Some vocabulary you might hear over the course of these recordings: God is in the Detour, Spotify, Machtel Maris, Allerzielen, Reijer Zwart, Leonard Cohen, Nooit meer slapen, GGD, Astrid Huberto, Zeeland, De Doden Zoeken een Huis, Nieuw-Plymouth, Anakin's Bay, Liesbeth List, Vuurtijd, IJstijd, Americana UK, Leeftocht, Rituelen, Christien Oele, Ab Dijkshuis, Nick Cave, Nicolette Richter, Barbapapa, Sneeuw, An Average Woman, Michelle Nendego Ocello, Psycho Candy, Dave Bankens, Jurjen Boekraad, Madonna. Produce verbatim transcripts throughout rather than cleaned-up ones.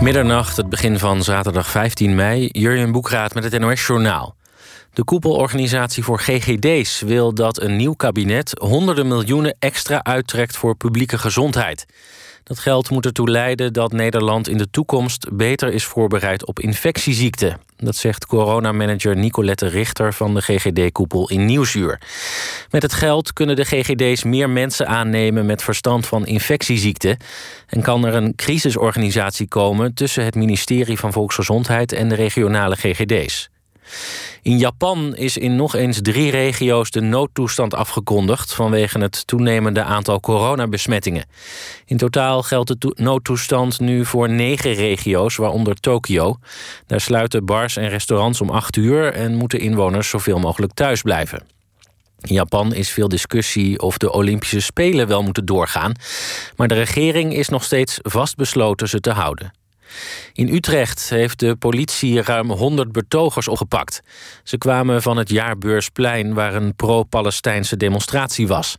Middernacht, het begin van zaterdag vijftien mei, Jurjen Boekraad met het N O S Journaal. De koepelorganisatie voor G G D's wil dat een nieuw kabinet honderden miljoenen extra uittrekt voor publieke gezondheid. Dat geld moet ertoe leiden dat Nederland in de toekomst beter is voorbereid op infectieziekten. Dat zegt coronamanager Nicolette Richter van de G G D-koepel in Nieuwsuur. Met het geld kunnen de G G D's meer mensen aannemen met verstand van infectieziekten en kan er een crisisorganisatie komen tussen het ministerie van Volksgezondheid en de regionale G G D's. In Japan is in nog eens drie regio's de noodtoestand afgekondigd vanwege het toenemende aantal coronabesmettingen. In totaal geldt de to- noodtoestand nu voor negen regio's, waaronder Tokio. Daar sluiten bars en restaurants om acht uur en moeten inwoners zoveel mogelijk thuis blijven. In Japan is veel discussie of de Olympische Spelen wel moeten doorgaan, maar de regering is nog steeds vastbesloten ze te houden. In Utrecht heeft de politie ruim honderd betogers opgepakt. Ze kwamen van het Jaarbeursplein waar een pro-Palestijnse demonstratie was.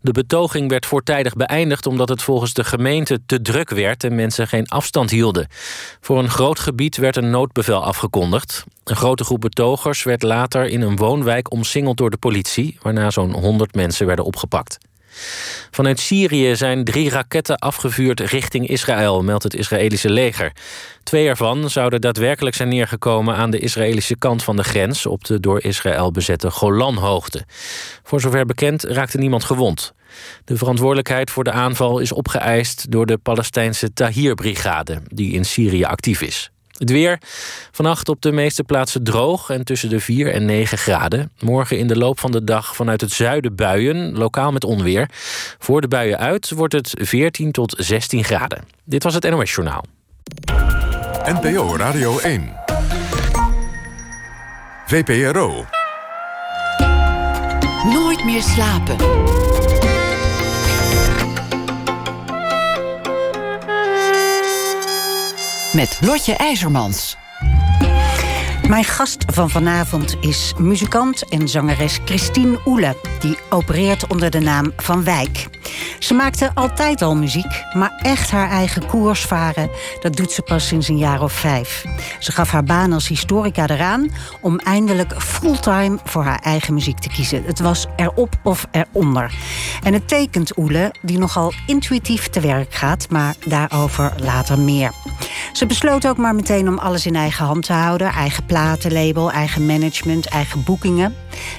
De betoging werd voortijdig beëindigd omdat het volgens de gemeente te druk werd en mensen geen afstand hielden. Voor een groot gebied werd een noodbevel afgekondigd. Een grote groep betogers werd later in een woonwijk omsingeld door de politie, waarna zo'n honderd mensen werden opgepakt. Vanuit Syrië zijn drie raketten afgevuurd richting Israël, meldt het Israëlische leger. Twee ervan zouden daadwerkelijk zijn neergekomen aan de Israëlische kant van de grens op de door Israël bezette Golanhoogte. Voor zover bekend raakte niemand gewond. De verantwoordelijkheid voor de aanval is opgeëist door de Palestijnse Tahrir-brigade, die in Syrië actief is. Het weer, vannacht op de meeste plaatsen droog en tussen de vier en negen graden. Morgen in de loop van de dag vanuit het zuiden buien, lokaal met onweer. Voor de buien uit wordt het veertien tot zestien graden. Dit was het N O S Journaal. N P O Radio één. V P R O. Nooit meer slapen. Met Lotje IJzermans. Mijn gast van vanavond is muzikant en zangeres Christien Oele, die opereert onder de naam VanWyck. Ze maakte altijd al muziek, maar echt haar eigen koers varen, dat doet ze pas sinds een jaar of vijf. Ze gaf haar baan als historica eraan om eindelijk fulltime voor haar eigen muziek te kiezen. Het was erop of eronder. En het tekent Oele, die nogal intuïtief te werk gaat, maar daarover later meer. Ze besloot ook maar meteen om alles in eigen hand te houden, eigen platenlabel, eigen management, eigen boekingen.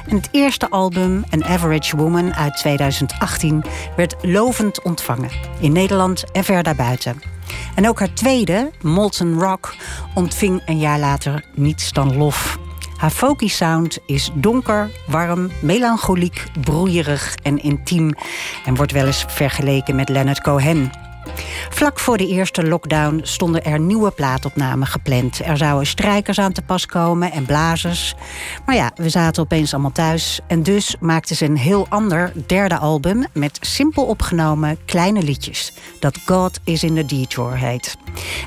En het eerste album, An Average Woman uit tweeduizend achttien, werd lovend ontvangen. In Nederland en ver daarbuiten. En ook haar tweede, Molten Rock, ontving een jaar later niets dan lof. Haar folky sound is donker, warm, melancholiek, broeierig en intiem. En wordt wel eens vergeleken met Leonard Cohen. Vlak voor de eerste lockdown stonden er nieuwe plaatopnamen gepland. Er zouden strijkers aan te pas komen en blazers. Maar ja, we zaten opeens allemaal thuis. En dus maakten ze een heel ander derde album met simpel opgenomen kleine liedjes. Dat God is in the Detour heet.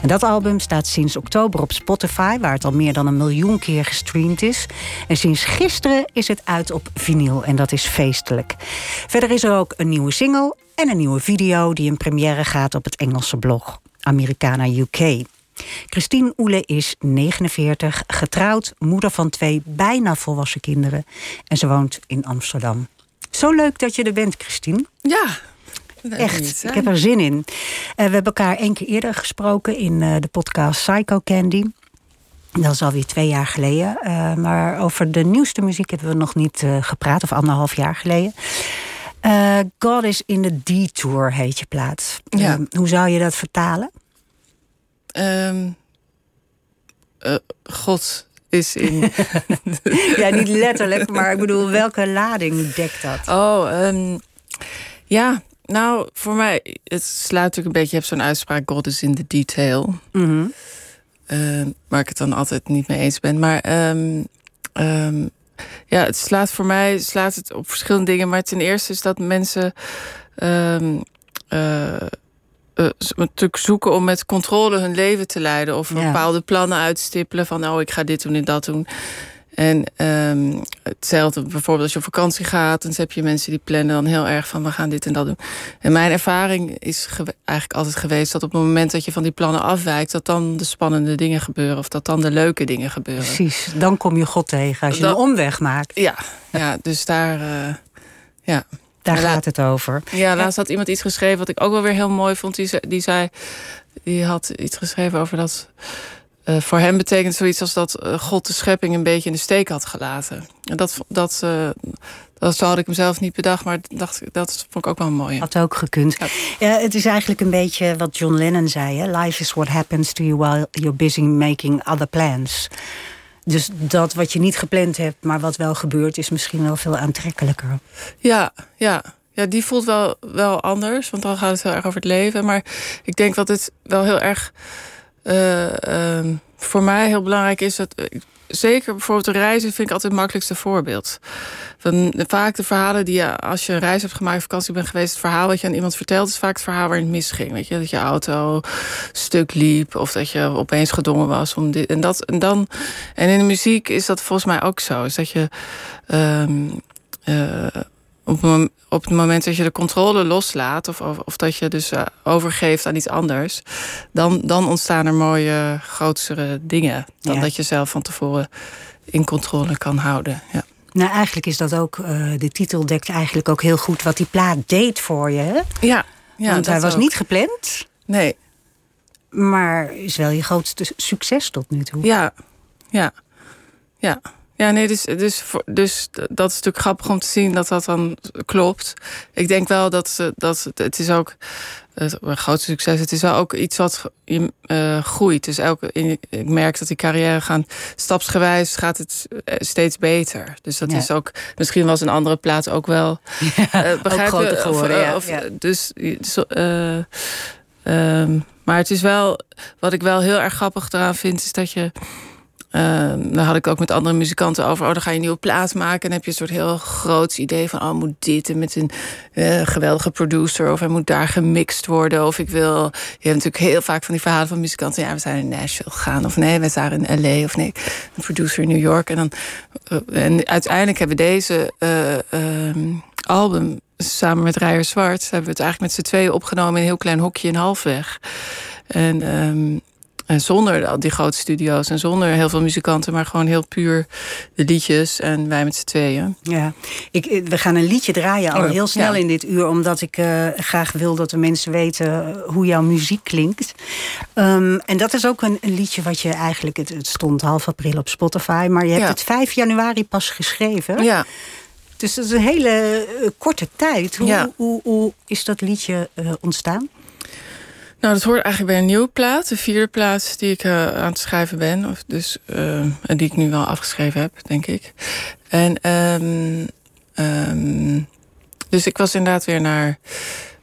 En dat album staat sinds oktober op Spotify, waar het al meer dan een miljoen keer gestreamd is. En sinds gisteren is het uit op vinyl en dat is feestelijk. Verder is er ook een nieuwe single en een nieuwe video die in première gaat op het Engelse blog Americana U K. Christien Oele is negenenveertig, getrouwd, moeder van twee bijna volwassen kinderen. En ze woont in Amsterdam. Zo leuk dat je er bent, Christien. Ja, echt, ik heb er zin in. Uh, we hebben elkaar één keer eerder gesproken in uh, de podcast Psycho Candy. Dat is alweer twee jaar geleden. Uh, maar over de nieuwste muziek hebben we nog niet uh, gepraat, of anderhalf jaar geleden. Uh, God is in the Detour heet je plaat. Ja. Um, hoe zou je dat vertalen? Um, uh, God is in... ja, niet letterlijk, maar ik bedoel, welke lading dekt dat? Oh, um, ja, nou, voor mij... Het slaat natuurlijk een beetje... Je hebt zo'n uitspraak, God is in the detail. Mm-hmm. Uh, waar ik het dan altijd niet mee eens ben. Maar... Um, um, Ja, het slaat voor mij slaat het op verschillende dingen. Maar ten eerste is dat mensen um, uh, uh, natuurlijk zoeken om met controle hun leven te leiden. Of ja. bepaalde plannen uitstippelen van oh, ik ga dit doen en dat doen. En um, hetzelfde bijvoorbeeld als je op vakantie gaat, dan heb je mensen die plannen dan heel erg van we gaan dit en dat doen. En mijn ervaring is ge- eigenlijk altijd geweest dat op het moment dat je van die plannen afwijkt, dat dan de spannende dingen gebeuren of dat dan de leuke dingen gebeuren. Precies, dan kom je God tegen als je dat, een omweg maakt. Ja, ja dus daar... Uh, ja. Daar gaat het over. Ja, laatst had iemand iets geschreven wat ik ook wel weer heel mooi vond. Die, ze, die zei, die had iets geschreven over dat... Uh, voor hem betekent zoiets als dat uh, God de schepping een beetje in de steek had gelaten. En dat, dat, uh, dat zo had ik hem zelf niet bedacht, maar dacht, dat vond ik ook wel mooi. Had ook gekund. Ja. Uh, het is eigenlijk een beetje wat John Lennon zei. Hè? Life is what happens to you while you're busy making other plans. Dus dat wat je niet gepland hebt, maar wat wel gebeurt, is misschien wel veel aantrekkelijker. Ja, ja. Ja, die voelt wel, wel anders, want dan gaat het heel erg over het leven. Maar ik denk dat het wel heel erg... Uh, uh, voor mij heel belangrijk is dat... Uh, zeker bijvoorbeeld de reizen vind ik altijd het makkelijkste voorbeeld. Van, vaak de verhalen die je... Als je een reis hebt gemaakt, vakantie bent geweest... Het verhaal dat je aan iemand vertelt is vaak het verhaal waarin het misging. Weet je? Dat je auto stuk liep of dat je opeens gedwongen was. Om dit, en, dat, en, dan, en in de muziek is dat volgens mij ook zo. Is dat je... Uh, uh, Op, op het moment dat je de controle loslaat... of, of, of dat je dus uh, overgeeft aan iets anders... dan, dan ontstaan er mooie, grootsere dingen... dan ja. dat je zelf van tevoren in controle kan houden. Ja. Nou, eigenlijk is dat ook... Uh, de titel dekt eigenlijk ook heel goed wat die plaat deed voor je. Hè? Ja, ja. Want hij was ook niet gepland. Nee. Maar is wel je grootste succes tot nu toe. Ja, ja, ja. Ja, nee, dus, dus, dus dat is natuurlijk grappig om te zien dat dat dan klopt. Ik denk wel dat, dat het is ook een groot succes. Het is wel ook iets wat uh, groeit. Dus elke, ik merk dat die carrière gaan stapsgewijs gaat het steeds beter. Dus dat ja. is ook misschien was een andere plaats ook wel ja, uh, begrijp ook groter geworden. Of, ja. Of, ja. Dus uh, um, maar het is wel wat ik wel heel erg grappig eraan vind is dat je Uh, daar had ik ook met andere muzikanten over. Oh, dan ga je een nieuwe plaat maken. En dan heb je een soort heel groots idee van... oh, moet dit en met een uh, geweldige producer... of hij moet daar gemixt worden. Of ik wil... Je hebt natuurlijk heel vaak van die verhalen van muzikanten... ja, we zijn in Nashville gegaan. Of nee, we zijn in L A. Of nee, een producer in New York. En, dan, uh, en uiteindelijk hebben we deze uh, um, album... samen met Reijer Zwart... hebben we het eigenlijk met z'n tweeën opgenomen... in een heel klein hokje in Halfweg. En... Um, En zonder die grote studio's en zonder heel veel muzikanten... maar gewoon heel puur de liedjes en wij met z'n tweeën. Ja, ik, we gaan een liedje draaien al oh, heel snel ja. in dit uur... omdat ik uh, graag wil dat de mensen weten hoe jouw muziek klinkt. Um, en dat is ook een, een liedje wat je eigenlijk... Het, het stond half april op Spotify, maar je hebt ja. het vijf januari pas geschreven. Ja. Dus dat is een hele uh, korte tijd. Hoe, ja. hoe, hoe is dat liedje uh, ontstaan? Nou, dat hoort eigenlijk bij een nieuwe plaat. De vierde plaat die ik uh, aan het schrijven ben. Of dus, uh, en die ik nu wel afgeschreven heb, denk ik. En um, um, dus ik was inderdaad weer naar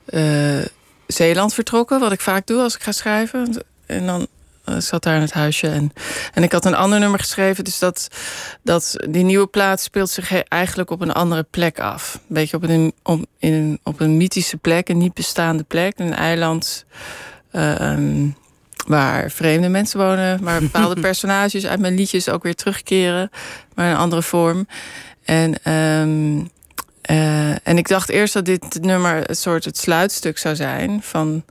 uh, Zeeland vertrokken. Wat ik vaak doe als ik ga schrijven. En dan uh, zat daar in het huisje. En, en ik had een ander nummer geschreven. Dus dat, dat, die nieuwe plaat speelt zich eigenlijk op een andere plek af. Een beetje op een, op, in, op een mythische plek. Een niet bestaande plek. Een eiland... Uh, waar vreemde mensen wonen... waar bepaalde personages uit mijn liedjes ook weer terugkeren... maar in een andere vorm. En, um, uh, en ik dacht eerst dat dit nummer... een soort het sluitstuk zou zijn van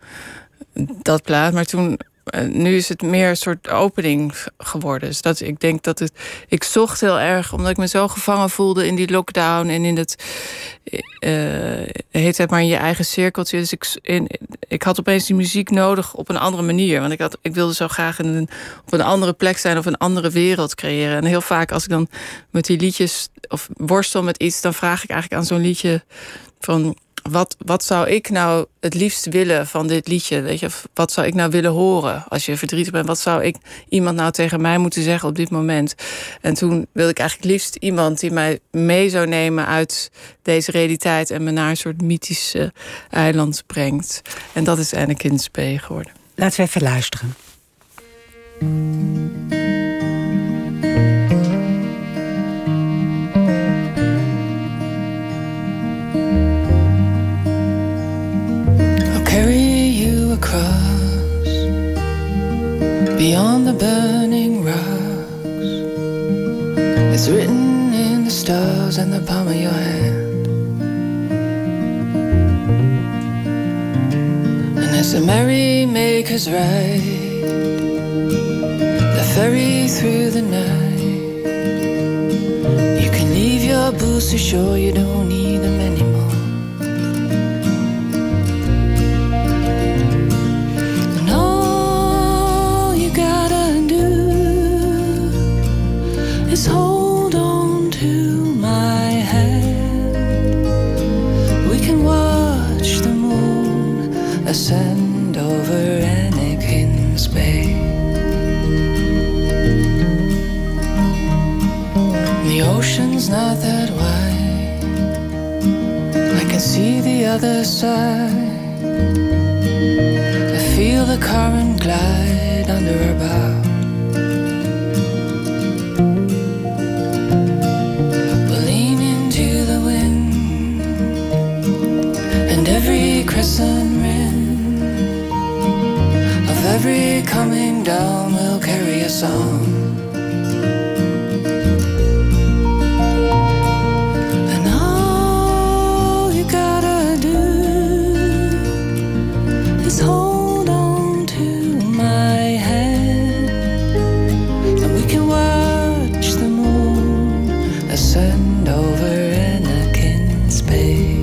dat plaat. Maar toen, uh, nu is het meer een soort opening geworden. Dus dat, ik denk dat het... Ik zocht heel erg, omdat ik me zo gevangen voelde... in die lockdown en in het... Uh, heet het maar in je eigen cirkeltje. Dus ik, in, ik had opeens die muziek nodig op een andere manier. Want ik, had, ik wilde zo graag in een, op een andere plek zijn of een andere wereld creëren. En heel vaak als ik dan met die liedjes of worstel met iets... dan vraag ik eigenlijk aan zo'n liedje van... Wat, wat zou ik nou het liefst willen van dit liedje? Weet je? Of wat zou ik nou willen horen als je verdrietig bent? Wat zou ik iemand nou tegen mij moeten zeggen op dit moment? En toen wilde ik eigenlijk liefst iemand die mij mee zou nemen... uit deze realiteit en me naar een soort mythische eiland brengt. En dat is Anakin P. geworden. Laten we even luisteren. Across beyond the burning rocks, as It's written in the stars and the palm of your hand, and it's a merrymaker's ride, the ferry through the night. You can leave your boots ashore, you don't need them anymore. Ascend over Anakin's Bay. The ocean's not that wide, I can see the other side. I feel the current glide under her bow. We'll lean into the wind and every crescent. Every coming down will carry us on. And all you gotta do is hold on to my hand, and we can watch the moon ascend over Anakin's Bay.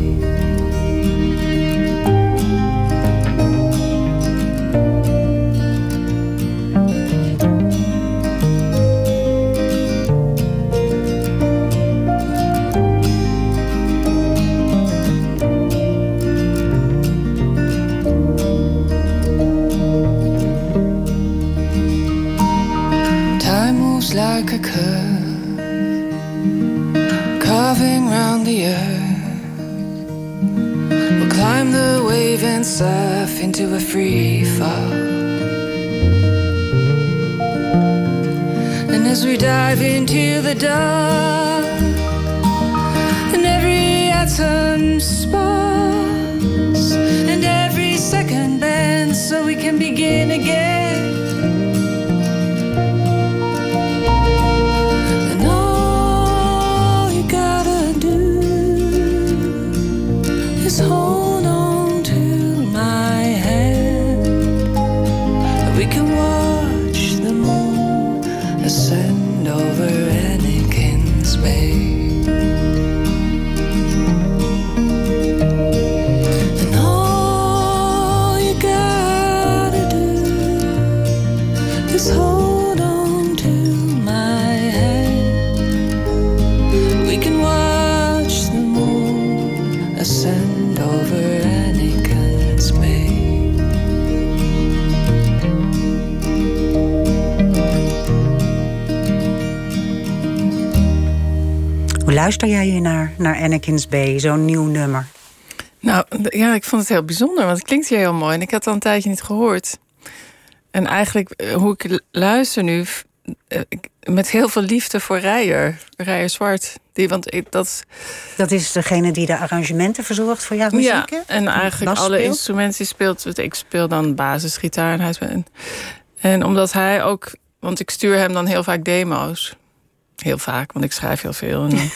Like a curve carving round the earth, we'll climb the wave and surf into a free fall. And as we dive into the dark, and every atom sparks, and every second bends so we can begin again. Luister jij hier naar, naar Anakin's Bay, zo'n nieuw nummer? Nou, ja, ik vond het heel bijzonder, want het klinkt hier heel mooi. En ik had het al een tijdje niet gehoord. En eigenlijk, hoe ik luister nu, met heel veel liefde voor Reijer. Reijer Zwart. Die, want ik, dat... dat is degene die de arrangementen verzorgt voor jouw muziek, ja, hè? En eigenlijk alle speelt. Instrumenten die speelt. Ik speel dan basisgitaar en hij speelt. En omdat hij ook... Want ik stuur hem dan heel vaak demo's. Heel vaak, want ik schrijf heel veel. En,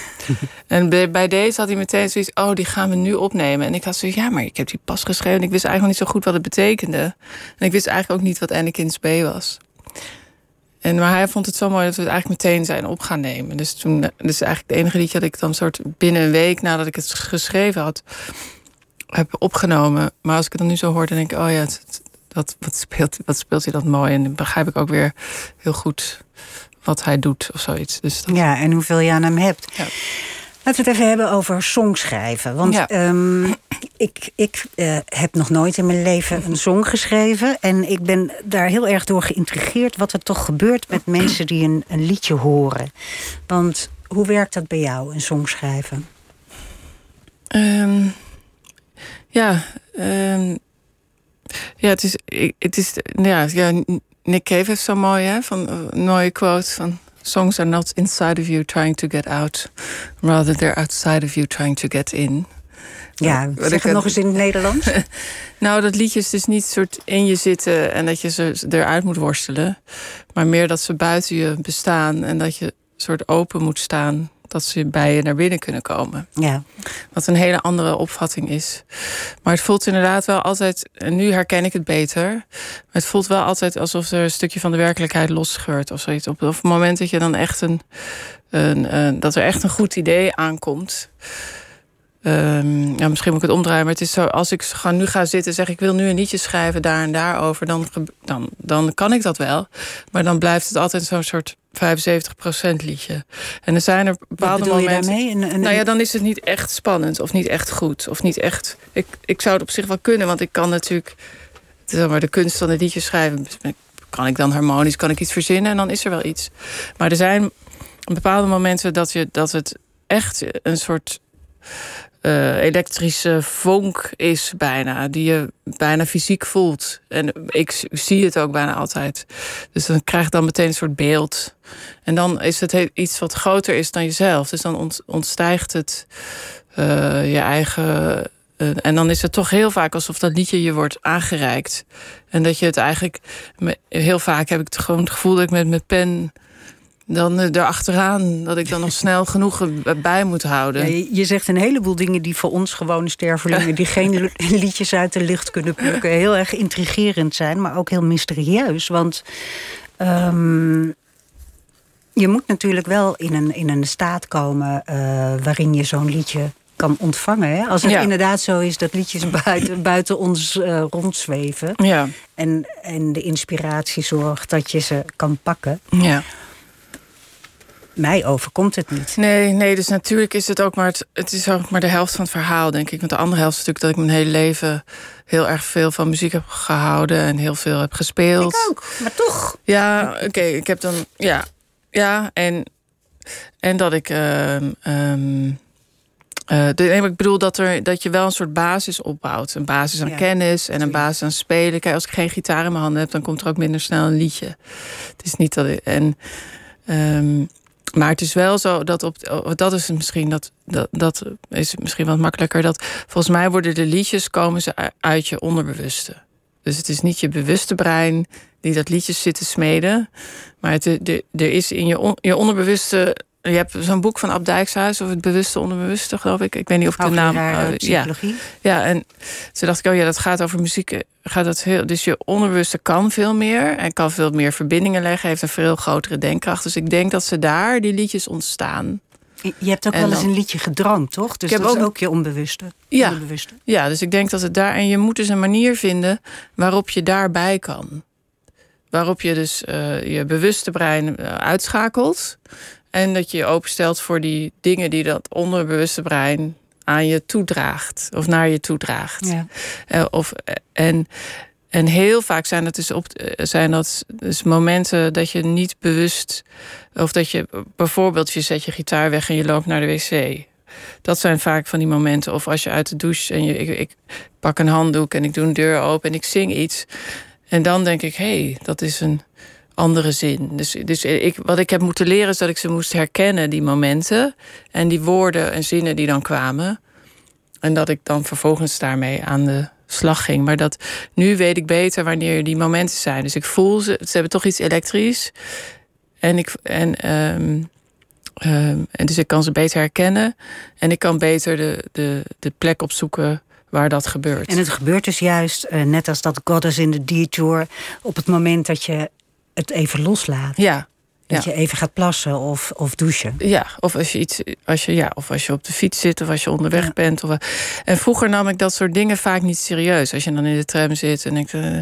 en bij deze had hij meteen zoiets... oh, die gaan we nu opnemen. En ik had zo, ja, maar ik heb die pas geschreven... en ik wist eigenlijk nog niet zo goed wat het betekende. En ik wist eigenlijk ook niet wat Anakin's Bay was. En, maar hij vond het zo mooi dat we het eigenlijk meteen zijn op gaan nemen. Dus toen, dat is eigenlijk het enige liedje dat ik dan soort... binnen een week nadat ik het geschreven had... heb opgenomen. Maar als ik het dan nu zo hoor, dan denk ik... oh ja, het, het, dat, wat, speelt, wat speelt hij dat mooi. En dan begrijp ik ook weer heel goed... wat hij doet of zoiets. Dus dat... Ja, en hoeveel je aan hem hebt. Ja. Laten we het even hebben over songschrijven. Want ja. um, ik, ik uh, heb nog nooit in mijn leven een song geschreven. En ik ben daar heel erg door geïntrigeerd... wat er toch gebeurt met mensen die een, een liedje horen. Want hoe werkt dat bij jou, een songschrijven? Um, ja, um, ja, het is... Het is ja, ja, Nick Cave heeft zo mooi, hè, van een mooie quote van... Songs are not inside of you trying to get out. Rather they're outside of you trying to get in. Ja, wat, wat zeg het nog eens in het Nederlands. Nou, dat liedje is dus niet soort in je zitten... en dat je ze eruit moet worstelen. Maar meer dat ze buiten je bestaan... en dat je soort open moet staan, dat ze bij je naar binnen kunnen komen. Ja. Wat een hele andere opvatting is. Maar het voelt inderdaad wel altijd, en nu herken ik het beter, maar het voelt wel altijd alsof er een stukje van de werkelijkheid losscheurt of zoiets. Op het moment dat je dan echt een, een, een dat er echt een goed idee aankomt. Um, ja, misschien moet ik het omdraaien, maar het is zo, als ik ga, nu ga zitten en zeg ik wil nu een liedje schrijven daar en daarover, dan, dan, dan kan ik dat wel. Maar dan blijft het altijd zo'n soort vijfenzeventig procent liedje. En er zijn er bepaalde momenten. Je en, en, nou ja, dan is het niet echt spannend of niet echt goed. Of niet echt. Ik, ik zou het op zich wel kunnen, want ik kan natuurlijk, zeg maar, de kunst van het liedje schrijven. Kan ik dan harmonisch, kan ik iets verzinnen en dan is er wel iets. Maar er zijn bepaalde momenten dat, je, dat het echt een soort Uh, elektrische vonk is bijna, die je bijna fysiek voelt. En ik zie het ook bijna altijd. Dus dan krijg je dan meteen een soort beeld. En dan is het iets wat groter is dan jezelf. Dus dan ontstijgt het uh, je eigen... Uh, en dan is het toch heel vaak alsof dat liedje je wordt aangereikt. En dat je het eigenlijk... Heel vaak heb ik gewoon het gevoel dat ik met mijn pen... dan erachteraan, dat ik dan nog snel genoeg bij moet houden. Ja, je zegt een heleboel dingen die voor ons gewone stervelingen... die geen liedjes uit de lucht kunnen plukken... heel erg intrigerend zijn, maar ook heel mysterieus. Want um, je moet natuurlijk wel in een, in een staat komen... Uh, waarin je zo'n liedje kan ontvangen. Hè? Als het ja. inderdaad zo is dat liedjes buiten, buiten ons uh, rondzweven... Ja. En, en de inspiratie zorgt dat je ze kan pakken... Ja. Mij overkomt het niet. Nee, nee, dus natuurlijk is het ook maar het, het is ook maar de helft van het verhaal, denk ik. Want de andere helft is natuurlijk dat ik mijn hele leven heel erg veel van muziek heb gehouden en heel veel heb gespeeld. Ik ook, maar toch. Ja, oké, okay, ik heb dan ja, ja, en en dat ik, uh, um, uh, de, nee, ik bedoel dat er dat je wel een soort basis opbouwt, een basis aan ja, kennis en een basis aan spelen. Kijk, als ik geen gitaar in mijn handen heb, dan komt er ook minder snel een liedje. Het is niet dat ik, en. Um, Maar het is wel zo dat op dat is misschien dat, dat, dat is misschien wat makkelijker. Dat volgens mij worden de liedjes komen ze uit je onderbewuste. Dus het is niet je bewuste brein die dat liedjes zit te smeden. Maar het, de, er is in je, on, je onderbewuste. Je hebt zo'n boek van Ab Dijkshuis of het bewuste onderbewuste, geloof ik. Ik weet niet of ik de naam. Uh, psychologie. Ja, ja, en toen dacht ik, oh ja, dat gaat over muziek. Gaat dat heel, dus je onderbewuste kan veel meer en kan veel meer verbindingen leggen, heeft een veel grotere denkkracht. Dus ik denk dat ze daar die liedjes ontstaan. Je hebt ook en wel eens dan, een liedje gedroomd, toch? Dus ik dat heb ook, is ook je onbewuste. Ja, onbewuste. Ja, dus ik denk dat het daar. En je moet dus een manier vinden waarop je daarbij kan. Waarop je dus uh, je bewuste brein uh, uitschakelt. En dat je je openstelt voor die dingen die dat onderbewuste brein aan je toedraagt. Of naar je toedraagt. Ja. Uh, of, en, en heel vaak zijn dat, dus op, zijn dat dus momenten dat je niet bewust... Of dat je bijvoorbeeld, je zet je gitaar weg en je loopt naar de wc. Dat zijn vaak van die momenten. Of als je uit de douche en je, ik, ik pak een handdoek en ik doe een deur open en ik zing iets. En dan denk ik, hé, hey, dat is een... andere zin. Dus, dus ik, wat ik heb moeten leren is dat ik ze moest herkennen, die momenten. En die woorden en zinnen die dan kwamen. En dat ik dan vervolgens daarmee aan de slag ging. Maar dat nu weet ik beter wanneer die momenten zijn. Dus ik voel ze, ze hebben toch iets elektrisch. En ik... En, um, um, en dus ik kan ze beter herkennen. En ik kan beter de, de, de plek opzoeken waar dat gebeurt. En het gebeurt dus juist, uh, net als dat God is in the Detour, op het moment dat je het even loslaat. Ja. Dat ja. je even gaat plassen of, of douchen. Ja, of als je iets, als je, ja, of als je op de fiets zit of als je onderweg ja. bent. Of, en vroeger nam ik dat soort dingen vaak niet serieus. Als je dan in de tram zit en ik uh,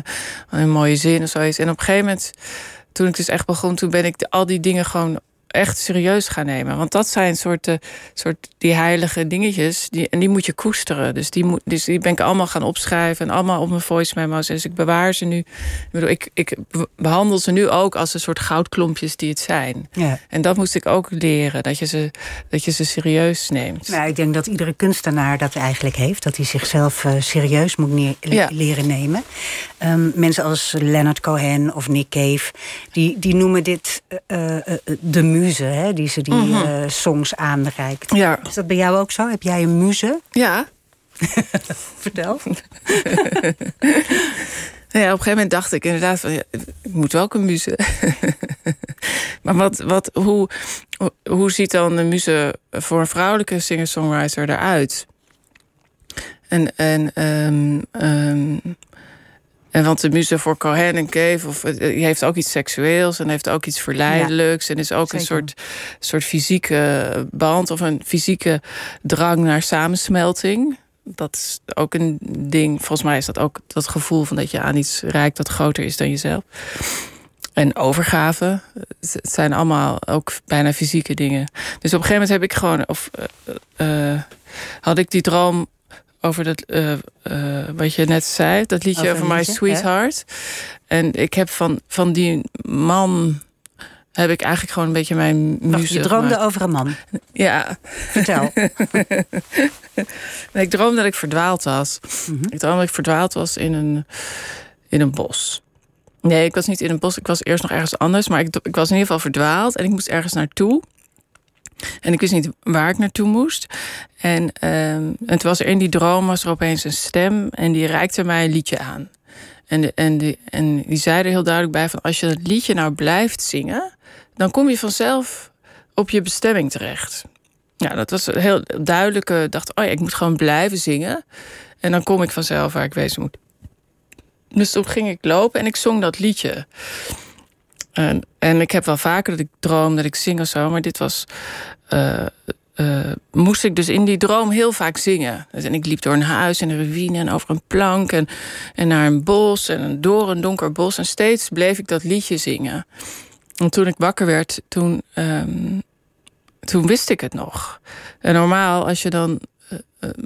een mooie zin of zoiets. En op een gegeven moment, toen ik dus echt begon, toen ben ik de, al die dingen gewoon echt serieus gaan nemen. Want dat zijn soorten, soort die heilige dingetjes. Die, en die moet je koesteren. Dus die, moet, dus die ben ik allemaal gaan opschrijven. En allemaal op mijn voice memo's. Dus ik bewaar ze nu. Ik, bedoel, ik, ik behandel ze nu ook als een soort goudklompjes die het zijn. Ja. En dat moest ik ook leren. Dat je ze, dat je ze serieus neemt. Nou, ik denk dat iedere kunstenaar dat eigenlijk heeft. Dat hij zichzelf uh, serieus moet neer, ja. leren nemen. Um, mensen als Leonard Cohen of Nick Cave. Die, die noemen dit uh, uh, de muur. Muze, hè, die ze die mm-hmm. uh, songs aanreikt. Ja. Is dat bij jou ook zo? Heb jij een muze? Ja. Vertel. Ja, op een gegeven moment dacht ik inderdaad van, ja, ik moet wel een muze. Maar wat, wat, hoe, hoe ziet dan de muze voor een vrouwelijke singer-songwriter eruit? En, en, um, um, en want de muze voor Cohen en Cave, of, die heeft ook iets seksueels en heeft ook iets verleidelijks. Ja, en is ook zeker. een soort, soort fysieke band of een fysieke drang naar samensmelting. Dat is ook een ding. Volgens mij is dat ook dat gevoel van dat je aan iets reikt dat groter is dan jezelf. En overgave. Het zijn allemaal ook bijna fysieke dingen. Dus op een gegeven moment heb ik gewoon... of uh, uh, had ik die droom over dat, uh, uh, wat je net zei. Dat liedje over, over My liedje, Sweetheart. Hè? En ik heb van, van die man... heb ik eigenlijk gewoon een beetje mijn muze. Je droomde gemaakt. Over een man? Ja. Vertel. Ik droomde dat ik verdwaald was. Mm-hmm. Ik droomde dat ik verdwaald was in een, in een bos. Nee, ik was niet in een bos. Ik was eerst nog ergens anders. Maar ik, ik was in ieder geval verdwaald. En ik moest ergens naartoe. En ik wist niet waar ik naartoe moest. En, um, en toen was er in die droom was er opeens een stem. En die reikte mij een liedje aan. En, de, en, die, en die zei er heel duidelijk bij van... als je dat liedje nou blijft zingen... dan kom je vanzelf op je bestemming terecht. Ja, dat was een heel duidelijke... dacht, oh ja, ik moet gewoon blijven zingen... en dan kom ik vanzelf waar ik wezen moet. Dus toen ging ik lopen en ik zong dat liedje. En, en ik heb wel vaker dat ik droom, dat ik zing of zo... maar dit was... Uh, Uh, moest ik dus in die droom heel vaak zingen. En ik liep door een huis en een ruïne en over een plank... en, en naar een bos en door een donker bos. En steeds bleef ik dat liedje zingen. En toen ik wakker werd, toen, um, toen wist ik het nog. En normaal, als je dan uh,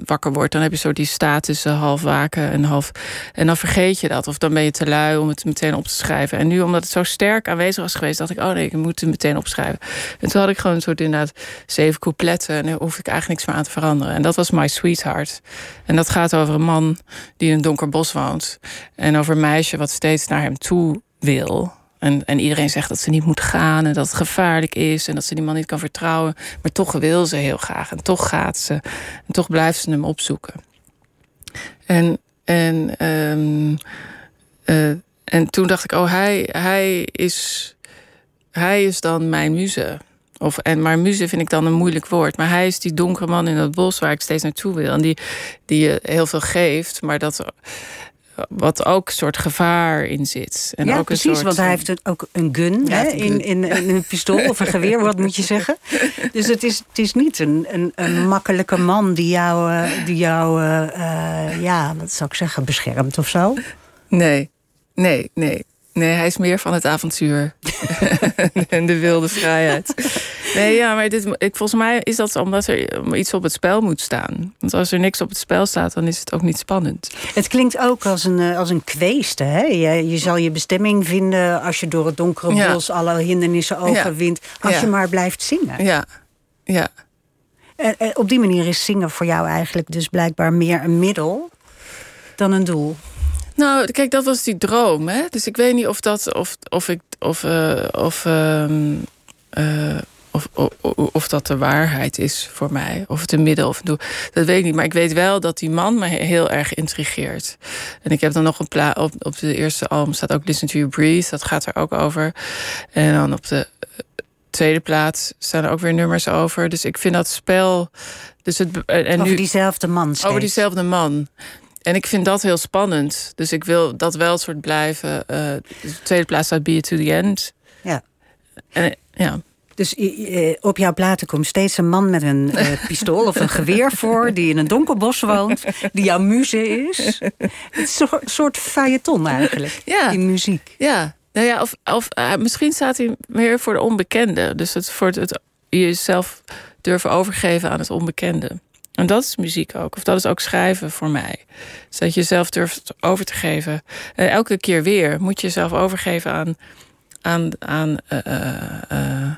wakker wordt... dan heb je zo die staat tussen half waken en half... en dan vergeet je dat. Of dan ben je te lui om het meteen op te schrijven. En nu, omdat het zo sterk aanwezig was geweest... dacht ik, oh nee, ik moet het meteen opschrijven. En toen had ik gewoon een soort inderdaad zeven coupletten... en daar hoef ik eigenlijk niks meer aan te veranderen. En dat was My Sweetheart. En dat gaat over een man die in een donker bos woont. En over een meisje wat steeds naar hem toe wil... En, en iedereen zegt dat ze niet moet gaan en dat het gevaarlijk is... en dat ze die man niet kan vertrouwen. Maar toch wil ze heel graag en toch gaat ze. En toch blijft ze hem opzoeken. En, en, um, uh, en toen dacht ik, oh, hij, hij, is, hij is dan mijn muze. Of, en, maar muze vind ik dan een moeilijk woord. Maar hij is die donkere man in dat bos waar ik steeds naartoe wil. En die, die je heel veel geeft, maar dat... wat ook een soort gevaar in zit. En ja, ook precies, een soort... want hij heeft een, ook een gun, ja, hè, in, in, in een pistool of een geweer, wat moet je zeggen. Dus het is, het is niet een, een, een makkelijke man die jou, uh, die jou uh, uh, ja, wat zou ik zeggen, beschermt of zo. Nee, nee, nee. Nee, hij is meer van het avontuur. En de wilde vrijheid. Nee, ja, maar dit, ik, volgens mij is dat omdat er iets op het spel moet staan. Want als er niks op het spel staat, dan is het ook niet spannend. Het klinkt ook als een, als een kweeste, hè? Je, je zal je bestemming vinden als je door het donkere ja. bos alle hindernissen overwint. Als ja. je maar blijft zingen. Ja, ja. En, en op die manier is zingen voor jou eigenlijk dus blijkbaar meer een middel dan een doel. Nou, kijk, dat was die droom, hè. Dus ik weet niet of dat, of, of ik, of, uh, of, uh, uh, of, of, of dat de waarheid is voor mij, of het een middel of een doel. Dat weet ik niet, maar ik weet wel dat die man me heel erg intrigeert. En ik heb dan nog een plaat op, op de eerste album staat ook Listen to Your Breathe, dat gaat er ook over. En dan op de tweede plaats staan er ook weer nummers over. Dus ik vind dat spel, dus het en over nu, diezelfde man. Steeds. Over diezelfde man. En ik vind dat heel spannend. Dus ik wil dat wel soort blijven. Uh, de tweede plaats staat Be It To The End. Ja. En, ja. Dus uh, op jouw platen komt steeds een man met een uh, pistool of een geweer voor... die in een donker bos woont, die jouw muze is. Het is een soort feuilleton eigenlijk, ja. In muziek. Ja, nou ja, of, of uh, misschien staat hij meer voor de onbekende. Dus het voor het, het jezelf durven overgeven aan het onbekende. En dat is muziek ook. Of dat is ook schrijven voor mij. Dus dat je jezelf durft over te geven. En elke keer weer moet je jezelf overgeven aan, aan, aan, uh, uh,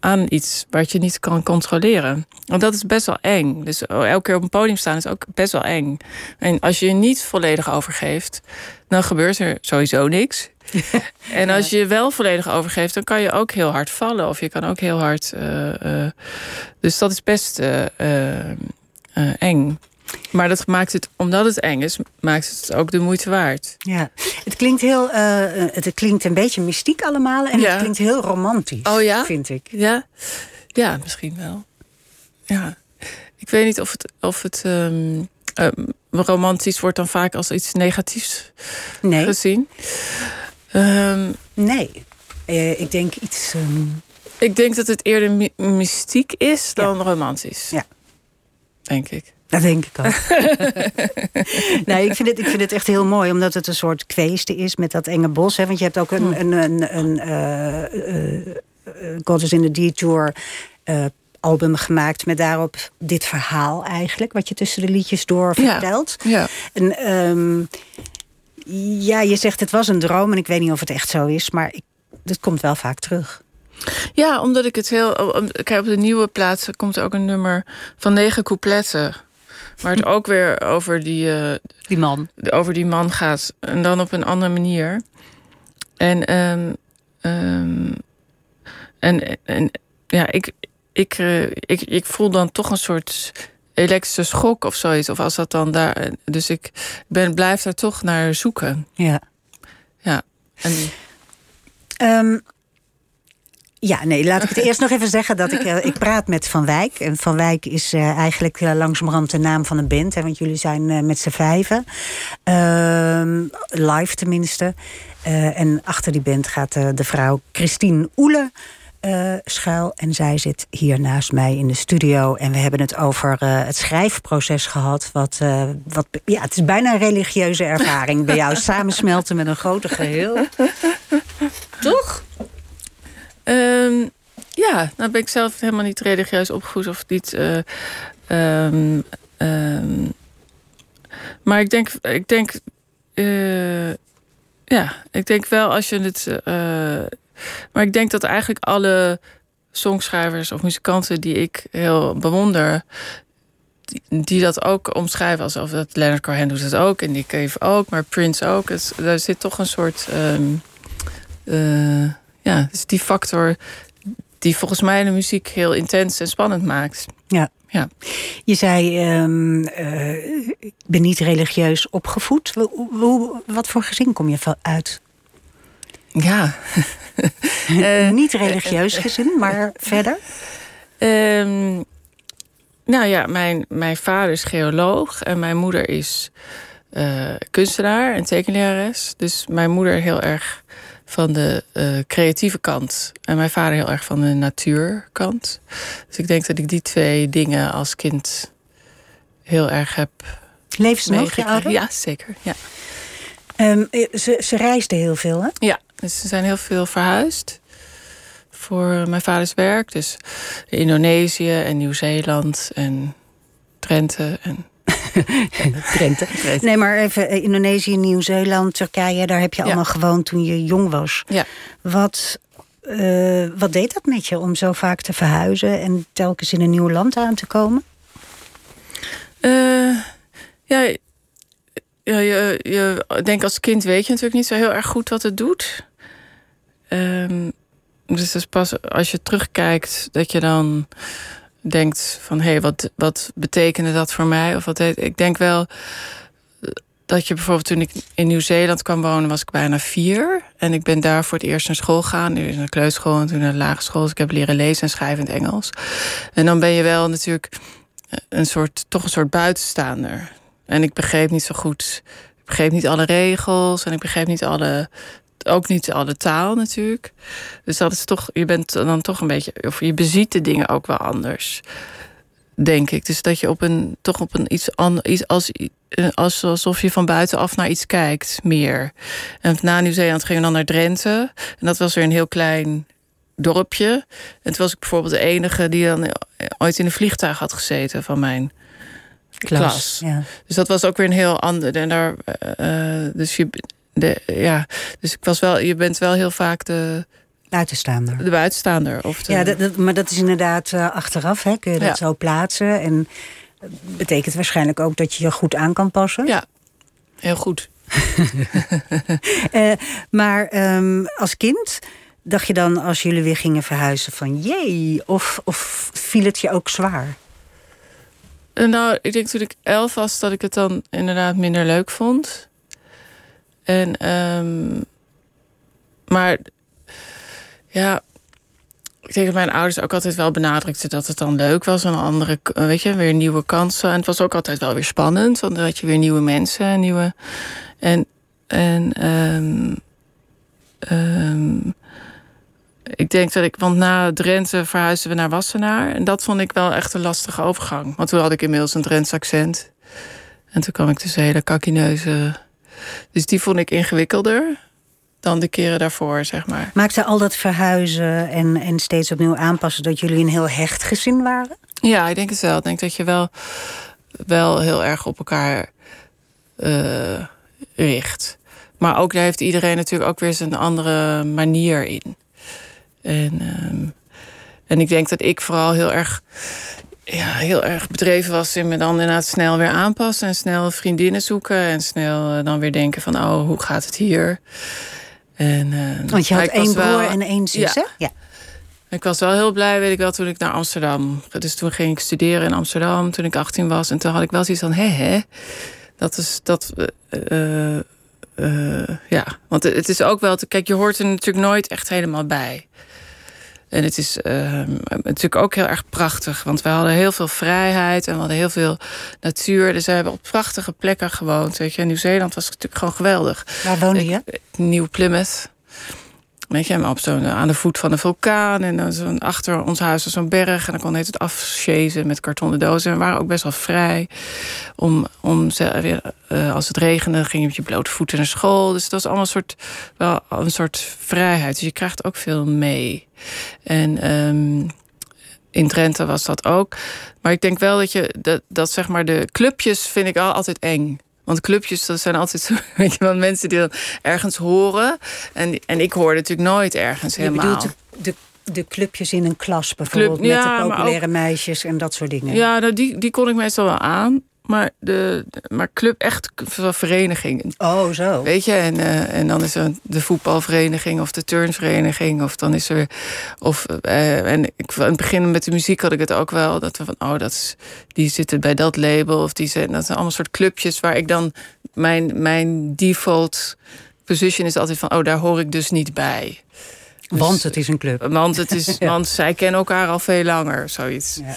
aan iets wat je niet kan controleren. Want dat is best wel eng. Dus elke keer op een podium staan is ook best wel eng. En als je je niet volledig overgeeft, dan gebeurt er sowieso niks. En als je je wel volledig overgeeft, dan kan je ook heel hard vallen. Of je kan ook heel hard... Uh, uh, dus dat is best... Uh, uh, Uh, eng. Maar dat maakt het, omdat het eng is, maakt het ook de moeite waard. Ja, het klinkt heel, uh, het klinkt een beetje mystiek allemaal en ja. Het klinkt heel romantisch, oh ja? Vind ik. Ja, ja, misschien wel. Ja, ik weet niet of het, of het um, um, romantisch wordt dan vaak als iets negatiefs nee. gezien. Um, nee, uh, ik denk iets. Um... Ik denk dat het eerder my- mystiek is dan ja. romantisch. Ja, denk ik. Dat denk ik ook. nee, ik vind, het, ik vind het echt heel mooi, omdat het een soort kweeste is met dat enge bos. Hè? Want je hebt ook een, een, een, een uh, uh, God is in the Detour uh, album gemaakt met daarop dit verhaal eigenlijk, wat je tussen de liedjes door vertelt. Ja, ja. En, um, ja, je zegt het was een droom en ik weet niet of het echt zo is, maar ik, dat komt wel vaak terug. Ja, omdat ik het heel... Kijk, op de nieuwe plaats komt er ook een nummer van negen coupletten. Maar het ook weer over die, uh, die man. over die man gaat. En dan op een andere manier. En, um, um, en, en ja, ik, ik, uh, ik, ik voel dan toch een soort elektrische schok of zoiets. Of als dat dan daar... Dus ik ben, blijf daar toch naar zoeken. Ja. Ja. En, um. Ja, nee, laat ik het eerst nog even zeggen dat ik, ik praat met VanWyck. En VanWyck is uh, eigenlijk uh, langzamerhand de naam van een band. Hè, want jullie zijn uh, met z'n vijven. Uh, live tenminste. Uh, en achter die band gaat uh, de vrouw Christien Oele uh, schuil. En zij zit hier naast mij in de studio. En we hebben het over uh, het schrijfproces gehad. Wat, uh, wat, ja, het is bijna een religieuze ervaring bij jou. Samensmelten met een groter geheel. Toch? Um, ja, nou ben ik zelf helemaal niet religieus opgevoed of niet. Uh, um, um, maar ik denk, ik denk, uh, ja, ik denk wel als je het. Uh, maar ik denk dat eigenlijk alle songschrijvers of muzikanten die ik heel bewonder, die, die dat ook omschrijven alsof dat Leonard Cohen doet dat ook en Nick Cave ook, maar Prince ook. Het, daar zit toch een soort. Um, uh, Ja, dus die factor die volgens mij de muziek heel intens en spannend maakt. Ja. Ja. Je zei, um, uh, ik ben niet religieus opgevoed. Hoe, hoe, wat voor gezin kom je uit? Ja. uh, niet religieus gezin, maar verder? Um, nou ja, mijn, mijn vader is geoloog en mijn moeder is uh, kunstenaar en tekenlerares. Dus mijn moeder heel erg... van de uh, creatieve kant. En mijn vader heel erg van de natuurkant. Dus ik denk dat ik die twee dingen als kind heel erg heb meegekregen. Ja, zeker. Ja. Um, ze, ze reisden heel veel, hè? Ja, dus ze zijn heel veel verhuisd. Voor mijn vaders werk. Dus Indonesië en Nieuw-Zeeland en Drenthe en... Drenthe. Nee, maar even Indonesië, Nieuw-Zeeland, Turkije... daar heb je ja. allemaal gewoond toen je jong was. Ja. Wat, uh, wat deed dat met je om zo vaak te verhuizen... en telkens in een nieuw land aan te komen? Uh, ja, ja je, je, denk als kind weet je natuurlijk niet zo heel erg goed wat het doet. Um, dus dat is pas als je terugkijkt dat je dan... denkt van, hé, hey, wat, wat betekende dat voor mij? Of wat heet, ik denk wel dat je bijvoorbeeld toen ik in Nieuw-Zeeland kwam wonen... was ik bijna vier. En ik ben daar voor het eerst naar school gegaan. Nu is naar kleuterschool en toen naar de lagere school. Dus ik heb leren lezen en schrijven in het Engels. En dan ben je wel natuurlijk een soort, toch een soort buitenstaander. En ik begreep niet zo goed. Ik begreep niet alle regels en ik begreep niet alle... ook niet alle taal natuurlijk. Dus dat is toch, je bent dan toch een beetje... of je beziet de dingen ook wel anders, denk ik. Dus dat je op een toch op een iets anders... Als, als, alsof je van buitenaf naar iets kijkt, meer. En na Nieuw-Zeeland gingen we dan naar Drenthe. En dat was weer een heel klein dorpje. En toen was ik bijvoorbeeld de enige... die dan ooit in een vliegtuig had gezeten van mijn... klas. klas. Ja. Dus dat was ook weer een heel ander... En daar, uh, dus je... De, ja, dus ik was wel, je bent wel heel vaak de... buitenstaander. De buitenstaander. Of de... Ja, dat, dat, maar dat is inderdaad uh, achteraf, hè? Kun je dat ja. zo plaatsen. En uh, betekent waarschijnlijk ook dat je je goed aan kan passen. Ja, heel goed. uh, maar um, als kind dacht je dan als jullie weer gingen verhuizen van jee, of, of viel het je ook zwaar? Nou, ik denk toen ik elf was dat ik het dan inderdaad minder leuk vond. En, um, maar, ja, ik denk dat mijn ouders ook altijd wel benadrukten dat het dan leuk was. Een andere, weet je, weer nieuwe kansen. En het was ook altijd wel weer spannend, want dan had je weer nieuwe mensen, nieuwe. En, en, um, um, ik denk dat ik, want na Drenthe verhuisden we naar Wassenaar. En dat vond ik wel echt een lastige overgang. Want toen had ik inmiddels een Drents accent. En toen kwam ik dus een hele kakkineuze. Dus die vond ik ingewikkelder dan de keren daarvoor, zeg maar. Maakte al dat verhuizen en, en steeds opnieuw aanpassen dat jullie een heel hecht gezin waren? Ja, ik denk het wel. Ik denk dat je wel, wel heel erg op elkaar uh, richt. Maar ook daar heeft iedereen natuurlijk ook weer zijn andere manier in. En, um, en ik denk dat ik vooral heel erg, ja, heel erg bedreven was in me dan inderdaad snel weer aanpassen en snel vriendinnen zoeken en snel uh, dan weer denken van, oh, hoe gaat het hier? En, uh, want je had één broer wel, en één zus, hè? Ja. Ja. Ik was wel heel blij, weet ik wel, toen ik naar Amsterdam. Dus toen ging ik studeren in Amsterdam toen ik achttien was. En toen had ik wel zoiets van, hé, hé, dat is dat... Uh, uh, Uh, ja, want het is ook wel... Te, kijk, je hoort er natuurlijk nooit echt helemaal bij. En het is uh, natuurlijk ook heel erg prachtig. Want we hadden heel veel vrijheid en we hadden heel veel natuur. Dus we hebben op prachtige plekken gewoond. Weet je, Nieuw-Zeeland was natuurlijk gewoon geweldig. Waar woonde je? Nieuw-Plymouth. Weet je, op zo'n, aan de voet van de vulkaan. En dan zo'n, achter ons huis was zo'n berg. En dan kon het het afschezen met kartonnen dozen. En we waren ook best wel vrij. Om, om ze, uh, als het regende, ging je met je blote voeten naar school. Dus dat was allemaal een soort, wel, een soort vrijheid. Dus je krijgt ook veel mee. En um, in Drenthe was dat ook. Maar ik denk wel dat je... Dat, dat zeg maar de clubjes vind ik al altijd eng. Want clubjes, dat zijn altijd zo, weet je wel, mensen die dan ergens horen. En, en ik hoor natuurlijk nooit ergens helemaal. Je bedoelt de, de, de clubjes in een klas bijvoorbeeld, Club, ja, met de populaire ook, meisjes en dat soort dingen? Ja, nou, die, die kon ik meestal wel aan. Maar, de, maar club, echt verenigingen. Oh, zo. Weet je, en, uh, en dan is er de voetbalvereniging of de turnvereniging. Of dan is er. Of, uh, en ik, in het begin met de muziek had ik het ook wel. Dat we van, oh, dat is, die zitten bij dat label. Of die zijn, dat zijn allemaal soort clubjes waar ik dan. Mijn, mijn default position is altijd van, oh, daar hoor ik dus niet bij. Dus, want het is een club. Want, het is, ja. Want zij kennen elkaar al veel langer, zoiets. Ja.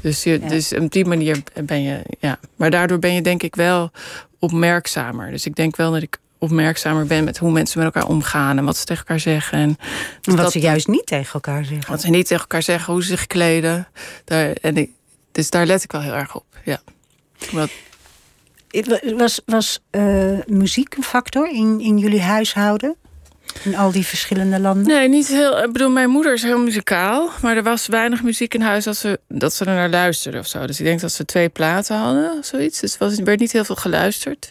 Dus, je, ja. dus op die manier ben je... Ja. Maar daardoor ben je denk ik wel opmerkzamer. Dus ik denk wel dat ik opmerkzamer ben met hoe mensen met elkaar omgaan en wat ze tegen elkaar zeggen. En, en wat dat, ze juist niet tegen elkaar zeggen. Wat ze niet tegen elkaar zeggen, hoe ze zich kleden. Daar, en ik, dus daar let ik wel heel erg op, ja. Wat, was was uh, muziek een factor in, in jullie huishouden? In al die verschillende landen? Nee, niet heel. Ik bedoel, mijn moeder is heel muzikaal. Maar er was weinig muziek in huis dat ze, dat ze er naar luisterden of zo. Dus ik denk dat ze twee platen hadden, zoiets. Dus er werd niet heel veel geluisterd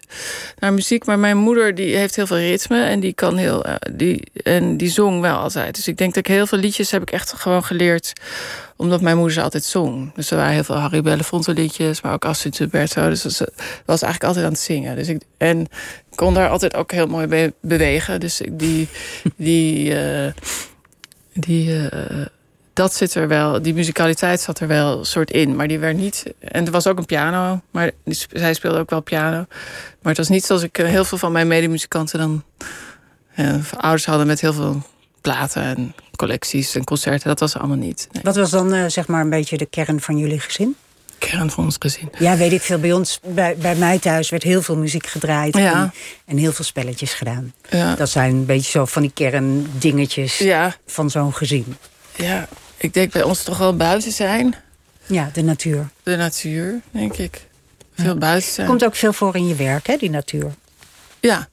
naar muziek. Maar mijn moeder die heeft heel veel ritme en die kan heel. Die, en die zong wel altijd. Dus ik denk dat ik heel veel liedjes heb ik echt gewoon geleerd. Omdat mijn moeder ze altijd zong. Dus er waren heel veel Harry Belafonte liedjes, maar ook Astrid Huberto. Dus ze was eigenlijk altijd aan het zingen. Dus ik, en kon daar altijd ook heel mooi mee bewegen. Dus die, die, uh, die, uh, dat zit er wel. Die muzikaliteit zat er wel soort in. Maar die werd niet. En er was ook een piano. Maar zij speelde ook wel piano. Maar het was niet zoals ik heel veel van mijn medemuzikanten dan uh, ouders hadden met heel veel platen en collecties en concerten, dat was allemaal niet. Nee. Wat was dan uh, zeg maar een beetje de kern van jullie gezin? Kern van ons gezin? Ja, weet ik veel. Bij ons, bij, bij mij thuis werd heel veel muziek gedraaid, ja. en, en heel veel spelletjes gedaan. Ja. Dat zijn een beetje zo van die kerndingetjes, ja, van zo'n gezin. Ja, ik denk bij ons toch wel buiten zijn. Ja, de natuur. De natuur, denk ik. Veel ja. buiten zijn. Komt ook veel voor in je werk, hè, die natuur. Ja,